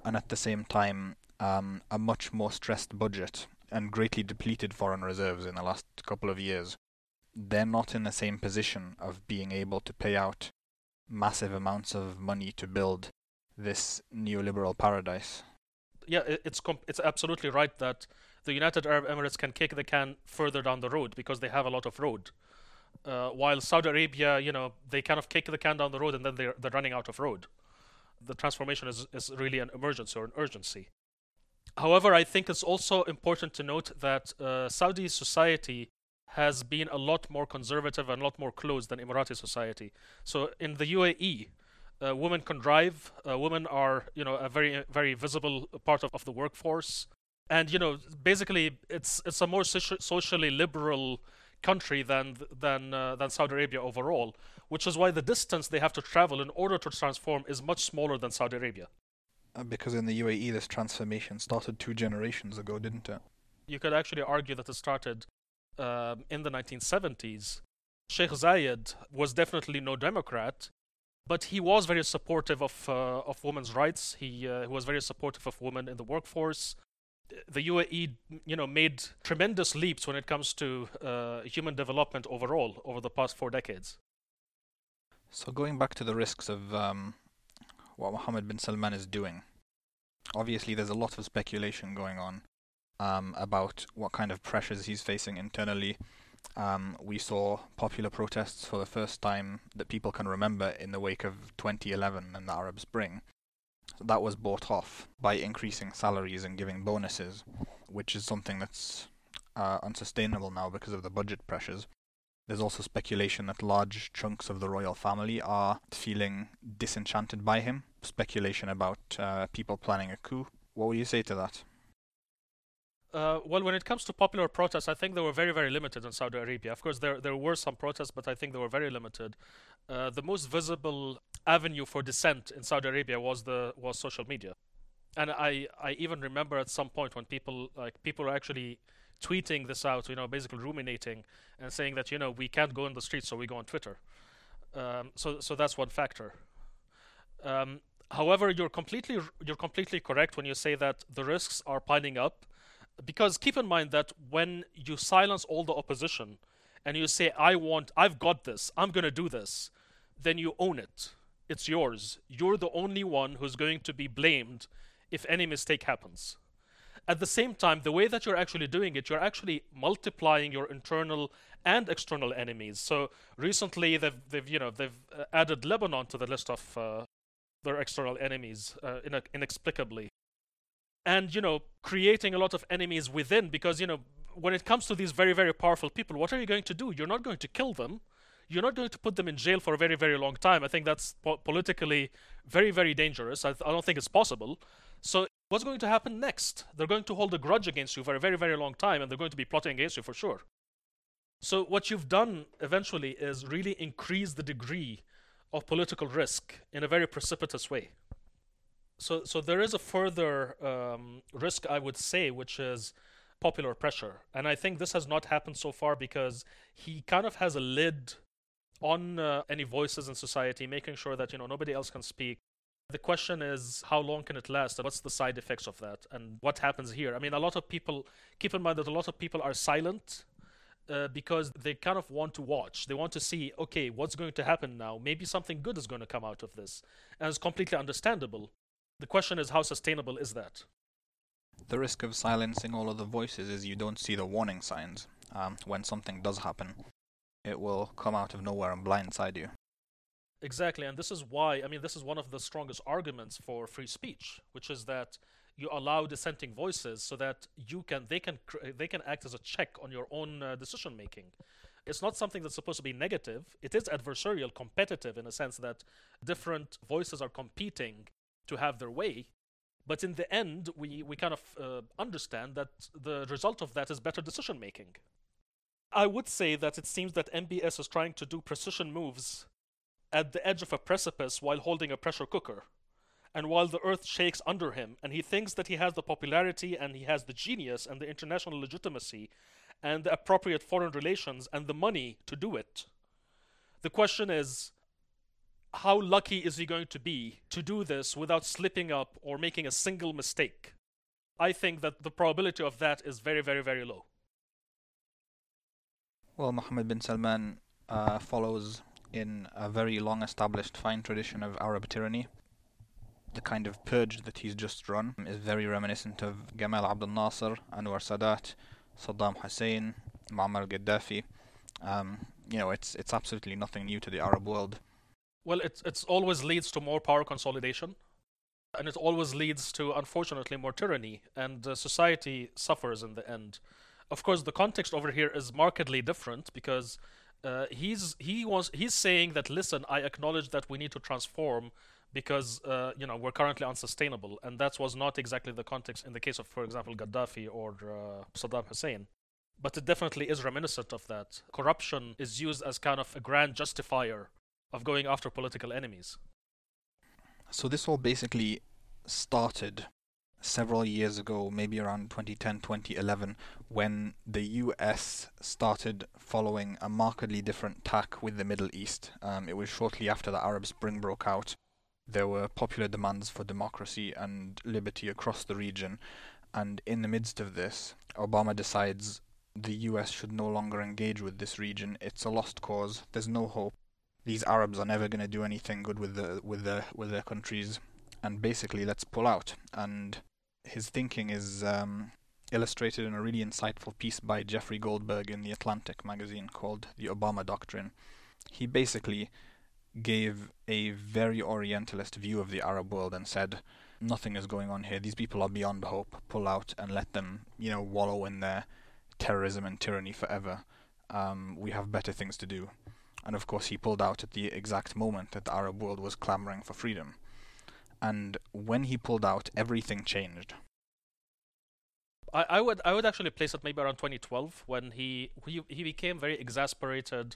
and at the same time um, a much more stressed budget and greatly depleted foreign reserves in the last couple of years. They're not in the same position of being able to pay out massive amounts of money to build this neoliberal paradise. Yeah, it's comp- it's absolutely right that the United Arab Emirates can kick the can further down the road because they have a lot of road. Uh, while Saudi Arabia, you know, they kind of kick the can down the road and then they're, they're running out of road. The transformation is, is really an emergency or an urgency. However, I think it's also important to note that uh, Saudi society has been a lot more conservative and a lot more closed than Emirati society. So in the U A E, uh, women can drive. Uh, women are, you know, a very, very visible part of, of the workforce. And, you know, basically it's it's a more so- socially liberal country than than uh, than Saudi Arabia overall, which is why the distance they have to travel in order to transform is much smaller than Saudi Arabia. Uh, because in the U A E, this transformation started two generations ago, didn't it? You could actually argue that it started um, in the nineteen seventies. Sheikh Zayed was definitely no Democrat, but he was very supportive of uh, of women's rights. He uh, was very supportive of women in the workforce. The U A E, you know, made tremendous leaps when it comes to uh, human development overall over the past four decades. So going back to the risks of um, what Mohammed bin Salman is doing, obviously there's a lot of speculation going on um, about what kind of pressures he's facing internally. Um, we saw popular protests for the first time that people can remember in the wake of twenty eleven and the Arab Spring. That was bought off by increasing salaries and giving bonuses, which is something that's uh, unsustainable now because of the budget pressures. There's also speculation that large chunks of the royal family are feeling disenchanted by him. Speculation about uh, people planning a coup. What would you say to that? Uh, well, when it comes to popular protests, I think they were very, very limited in Saudi Arabia. Of course, there there were some protests, but I think they were very limited. Uh, the most visible avenue for dissent in Saudi Arabia was the was social media, and I, I even remember at some point when people like people were actually tweeting this out, you know, basically ruminating and saying that, you know, we can't go in the streets, so we go on Twitter. Um, so so that's one factor. Um, however, you're completely you're completely correct when you say that the risks are piling up. Because keep in mind that when you silence all the opposition and you say, I want, I've got this, I'm going to do this, then you own it. It's yours. You're the only one who's going to be blamed if any mistake happens. At the same time, the way that you're actually doing it, you're actually multiplying your internal and external enemies. So recently, they've, they've you know, they've added Lebanon to the list of uh, their external enemies uh, in- inexplicably. And, you know, creating a lot of enemies within, because, you know, when it comes to these very, very powerful people, what are you going to do? You're not going to kill them. You're not going to put them in jail for a very, very long time. I think that's po- politically very, very dangerous. I, th- I don't think it's possible. So what's going to happen next? They're going to hold a grudge against you for a very, very long time, and they're going to be plotting against you for sure. So what you've done eventually is really increase the degree of political risk in a very precipitous way. So so there is a further um, risk, I would say, which is popular pressure. And I think this has not happened so far because he kind of has a lid on uh, any voices in society, making sure that, you know, nobody else can speak. The question is, how long can it last? And what's the side effects of that? And what happens here? I mean, a lot of people, keep in mind that a lot of people are silent uh, because they kind of want to watch. They want to see, okay, what's going to happen now? Maybe something good is going to come out of this. And it's completely understandable. The question is, how sustainable is that? The risk of silencing all other voices is you don't see the warning signs. Um, when something does happen, it will come out of nowhere and blindside you. Exactly, and this is why, I mean, this is one of the strongest arguments for free speech, which is that you allow dissenting voices so that you can, they can, they can act as a check on your own uh, decision making. It's not something that's supposed to be negative. It is adversarial, competitive in a sense that different voices are competing to have their way. But in the end, we, we kind of uh, understand that the result of that is better decision making. I would say that it seems that M B S is trying to do precision moves at the edge of a precipice while holding a pressure cooker, and while the earth shakes under him, and he thinks that he has the popularity and he has the genius and the international legitimacy and the appropriate foreign relations and the money to do it. The question is, how lucky is he going to be to do this without slipping up or making a single mistake? I think that the probability of that is very, very, very low. Well, Mohammed bin Salman uh, follows in a very long-established fine tradition of Arab tyranny. The kind of purge that he's just run is very reminiscent of Gamal Abdel Nasser, Anwar Sadat, Saddam Hussein, Muammar Gaddafi. Um, you know, it's it's absolutely nothing new to the Arab world. Well, it it's always leads to more power consolidation, and it always leads to, unfortunately, more tyranny, and uh, society suffers in the end. Of course, the context over here is markedly different because uh, he's he was he's saying that, listen, I acknowledge that we need to transform because uh, you know we're currently unsustainable, and that was not exactly the context in the case of, for example, Gaddafi or uh, Saddam Hussein. But it definitely is reminiscent of that. Corruption is used as kind of a grand justifier of going after political enemies. So this all basically started several years ago, maybe around twenty ten, twenty eleven, when the U S started following a markedly different tack with the Middle East. Um, it was shortly after the Arab Spring broke out. There were popular demands for democracy and liberty across the region. And in the midst of this, Obama decides the U S should no longer engage with this region. It's a lost cause. There's no hope. These Arabs are never going to do anything good with the with the with their countries, and basically let's pull out. And his thinking is um, illustrated in a really insightful piece by Jeffrey Goldberg in The Atlantic magazine called The Obama Doctrine. He basically gave a very orientalist view of the Arab world and said, nothing is going on here. These people are beyond hope. Pull out and let them, you know, wallow in their terrorism and tyranny forever. Um, we have better things to do. And of course, he pulled out at the exact moment that the Arab world was clamoring for freedom. And when he pulled out, everything changed. I, I would I would actually place it maybe around twenty twelve when he he, he became very exasperated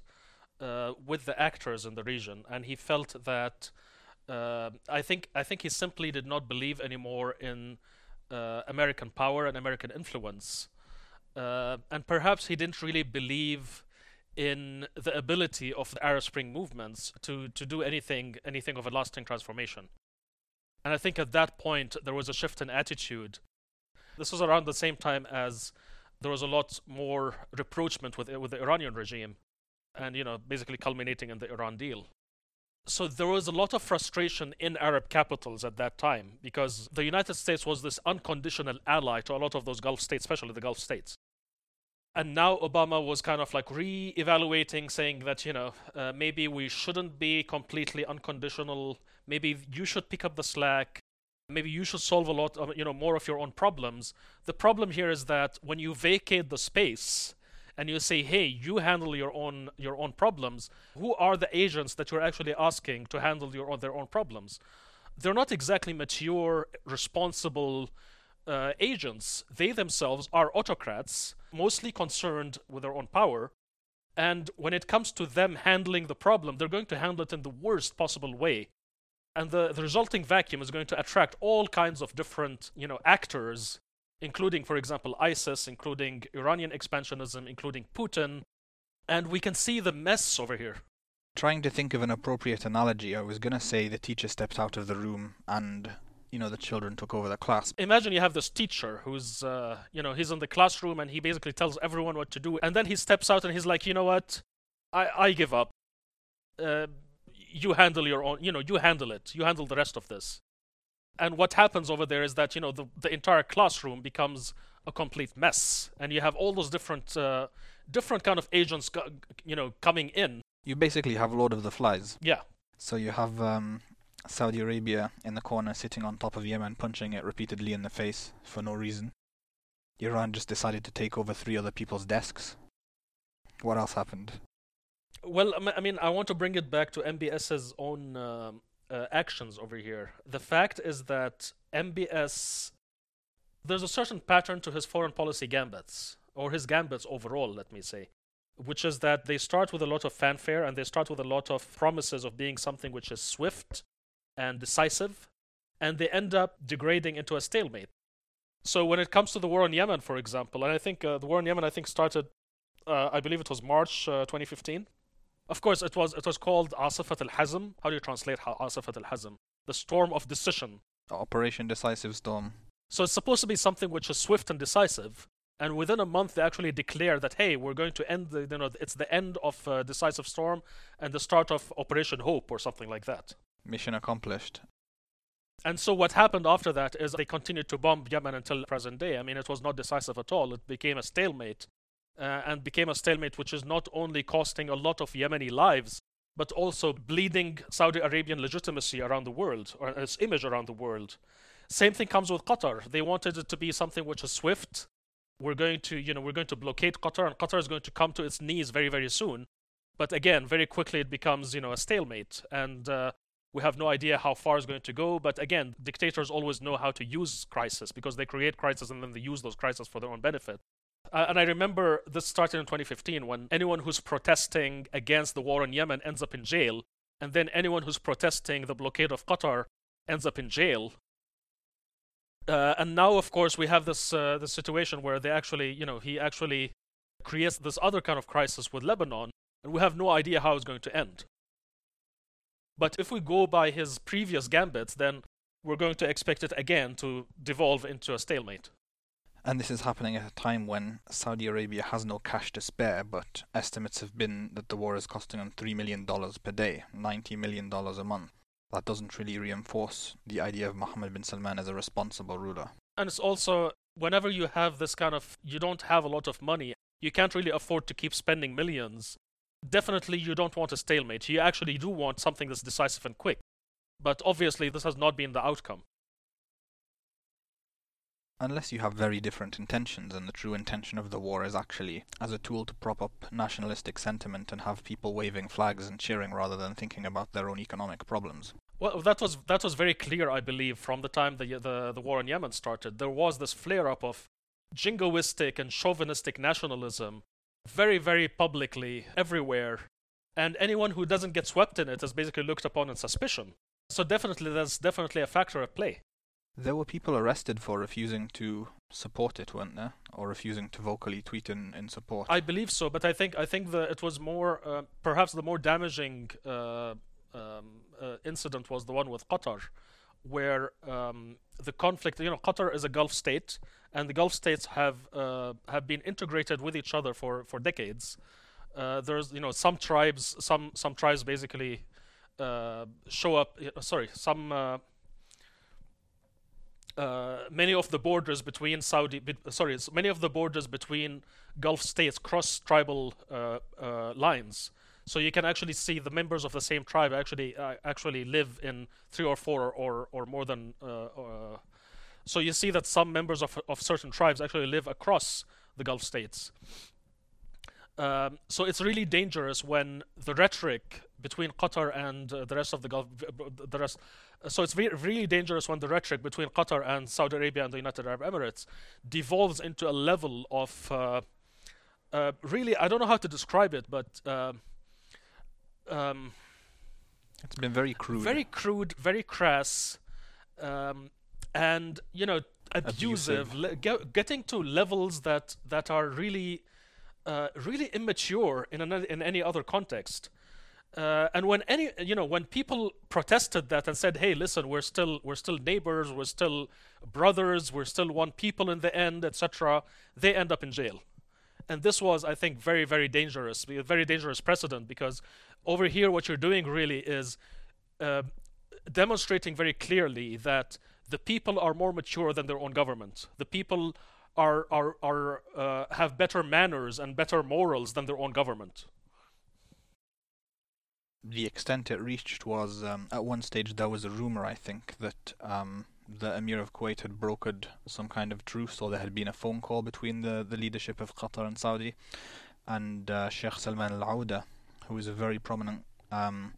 uh, with the actors in the region, and he felt that uh, I think I think he simply did not believe anymore in uh, American power and American influence, uh, and perhaps he didn't really believe in the ability of the Arab Spring movements to to do anything anything of a lasting transformation. And I think at that point, there was a shift in attitude. This was around the same time as there was a lot more rapprochement with, with the Iranian regime and, you know, basically culminating in the Iran deal. So there was a lot of frustration in Arab capitals at that time because the United States was this unconditional ally to a lot of those Gulf states, especially the Gulf states. And now Obama was kind of like re-evaluating, saying that, you know, uh, maybe we shouldn't be completely unconditional. Maybe you should pick up the slack. Maybe you should solve a lot of, you know, more of your own problems. The problem here is that when you vacate the space and you say, hey, you handle your own your own problems, who are the agents that you're actually asking to handle your own, their own problems? They're not exactly mature, responsible Uh, agents. They themselves are autocrats, mostly concerned with their own power. And when it comes to them handling the problem, they're going to handle it in the worst possible way. And the, the resulting vacuum is going to attract all kinds of different, you know, actors, including, for example, ISIS, including Iranian expansionism, including Putin. And we can see the mess over here. Trying to think of an appropriate analogy, I was going to say the teacher stepped out of the room and, you know, the children took over the class. Imagine you have this teacher who's, uh, you know, he's in the classroom and he basically tells everyone what to do. And then he steps out and he's like, you know what? I, I give up. Uh, you handle your own, you know, you handle it. You handle the rest of this. And what happens over there is that, you know, the, the entire classroom becomes a complete mess, and you have all those different uh, different kind of agents, you know, coming in. You basically have Lord of the Flies. Yeah. So you have um, Saudi Arabia in the corner sitting on top of Yemen, punching it repeatedly in the face for no reason. Iran just decided to take over three other people's desks. What else happened? Well, I mean, I want to bring it back to MBS's own uh, uh, actions over here. The fact is that M B S, there's a certain pattern to his foreign policy gambits, or his gambits overall, let me say, which is that they start with a lot of fanfare and they start with a lot of promises of being something which is swift and decisive, and they end up degrading into a stalemate. So when it comes to the war on Yemen, for example, and I think uh, the war on Yemen, I think started, uh, I believe it was March uh, twenty fifteen. Of course, it was it was called Asifat Al-Hazm. How do you translate Asifat Al-Hazm? The storm of decision. Operation Decisive Storm. So it's supposed to be something which is swift and decisive, and within a month they actually declare that, hey, we're going to end the, you know, it's the end of uh, Decisive Storm and the start of Operation Hope or something like that. Mission accomplished. And so what happened after that is they continued to bomb Yemen until present day. I mean, it was not decisive at all. It became a stalemate, uh, and became a stalemate which is not only costing a lot of Yemeni lives, but also bleeding Saudi Arabian legitimacy around the world, or its image around the world. Same thing comes with Qatar. They wanted it to be something which is swift. We're going to, you know, we're going to blockade Qatar, and Qatar is going to come to its knees very, very soon. But again, very quickly it becomes, you know, a stalemate, and uh, we have no idea how far it's going to go. But again, dictators always know how to use crisis because they create crisis and then they use those crises for their own benefit. Uh, and I remember this started in twenty fifteen when anyone who's protesting against the war in Yemen ends up in jail. And then anyone who's protesting the blockade of Qatar ends up in jail. Uh, and now, of course, we have this uh, this situation where they actually, you know, he actually creates this other kind of crisis with Lebanon, and we have no idea how it's going to end. But if we go by his previous gambits, then we're going to expect it again to devolve into a stalemate. And this is happening at a time when Saudi Arabia has no cash to spare, but estimates have been that the war is costing them three million dollars per day, ninety million dollars a month. That doesn't really reinforce the idea of Mohammed bin Salman as a responsible ruler. And it's also, whenever you have this kind of, you don't have a lot of money, you can't really afford to keep spending millions. Definitely you don't want a stalemate. You actually do want something that's decisive and quick. But obviously this has not been the outcome. Unless you have very different intentions, and the true intention of the war is actually as a tool to prop up nationalistic sentiment and have people waving flags and cheering rather than thinking about their own economic problems. Well, that was that was very clear, I believe, from the time the the, the war in Yemen started. There was this flare-up of jingoistic and chauvinistic nationalism very, very publicly everywhere, and anyone who doesn't get swept in it is basically looked upon in suspicion. So definitely, there's definitely a factor at play. There were people arrested for refusing to support it, weren't there? Or refusing to vocally tweet in, in support. I believe so, but I think I think the, it was more, uh, perhaps the more damaging uh, um, uh, incident was the one with Qatar, where um, the conflict, you know, Qatar is a Gulf state, and the Gulf states have uh, have been integrated with each other for, for decades. Uh, there's, you know, some tribes, some, some tribes basically uh, show up, uh, sorry, some... Uh, Uh, many of the borders between Saudi, be, sorry, many of the borders between Gulf states cross tribal uh, uh, lines. So you can actually see the members of the same tribe actually uh, actually live in three or four or or more than. Uh, uh, so you see that some members of of certain tribes actually live across the Gulf states. Um, so it's really dangerous when the rhetoric between Qatar and uh, the rest of the Gulf, the rest. So it's re- really dangerous when the rhetoric between Qatar and Saudi Arabia and the United Arab Emirates devolves into a level of uh, uh, really, I don't know how to describe it, but uh, um, it's been very crude, very crude, very crass, um, and you know, abusive, abusive. Le- ge- getting to levels that that are really. Uh, really immature in, an, in any other context, uh, and when any you know when people protested that and said, "Hey, listen, we're still we're still neighbors, we're still brothers, we're still one people in the end," et cetera, they end up in jail, and this was, I think, very very dangerous, a very dangerous precedent because over here what you're doing really is uh, demonstrating very clearly that The people are more mature than their own government. The people are are are uh, have better manners and better morals than their own government. The extent it reached was, um, at one stage there was a rumor, I think, that um, the Emir of Kuwait had brokered some kind of truce, or there had been a phone call between the, the leadership of Qatar and Saudi, and uh, Sheikh Salman Al-Awda, who is a very prominent um,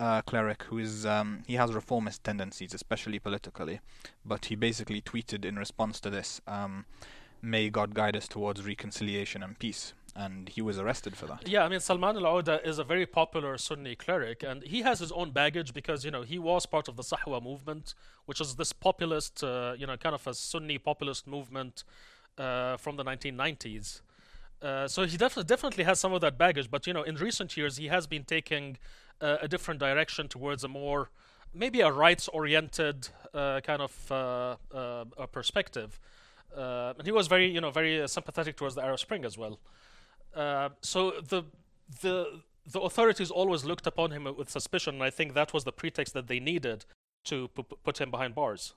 uh, cleric, who is um, he has reformist tendencies, especially politically, but he basically tweeted in response to this, um, "May God guide us towards reconciliation and peace." And he was arrested for that. Yeah, I mean, Salman Al-Awda is a very popular Sunni cleric, and he has his own baggage because, you know, he was part of the Sahwa movement, which is this populist, uh, you know, kind of a Sunni populist movement uh, from the nineteen nineties. Uh, so he def- definitely has some of that baggage, but, you know, in recent years, he has been taking uh, a different direction towards a more, maybe a rights-oriented uh, kind of uh, uh, perspective. Uh, and he was very, you know, very uh, sympathetic towards the Arab Spring as well. Uh, so the the the authorities always looked upon him with suspicion, and I think that was the pretext that they needed to p- put him behind bars.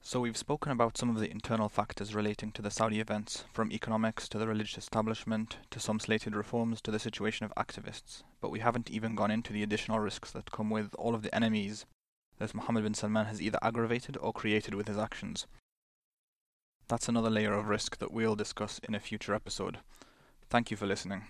So we've spoken about some of the internal factors relating to the Saudi events, from economics to the religious establishment, to some slated reforms, to the situation of activists. But we haven't even gone into the additional risks that come with all of the enemies that Mohammed bin Salman has either aggravated or created with his actions. That's another layer of risk that we'll discuss in a future episode. Thank you for listening.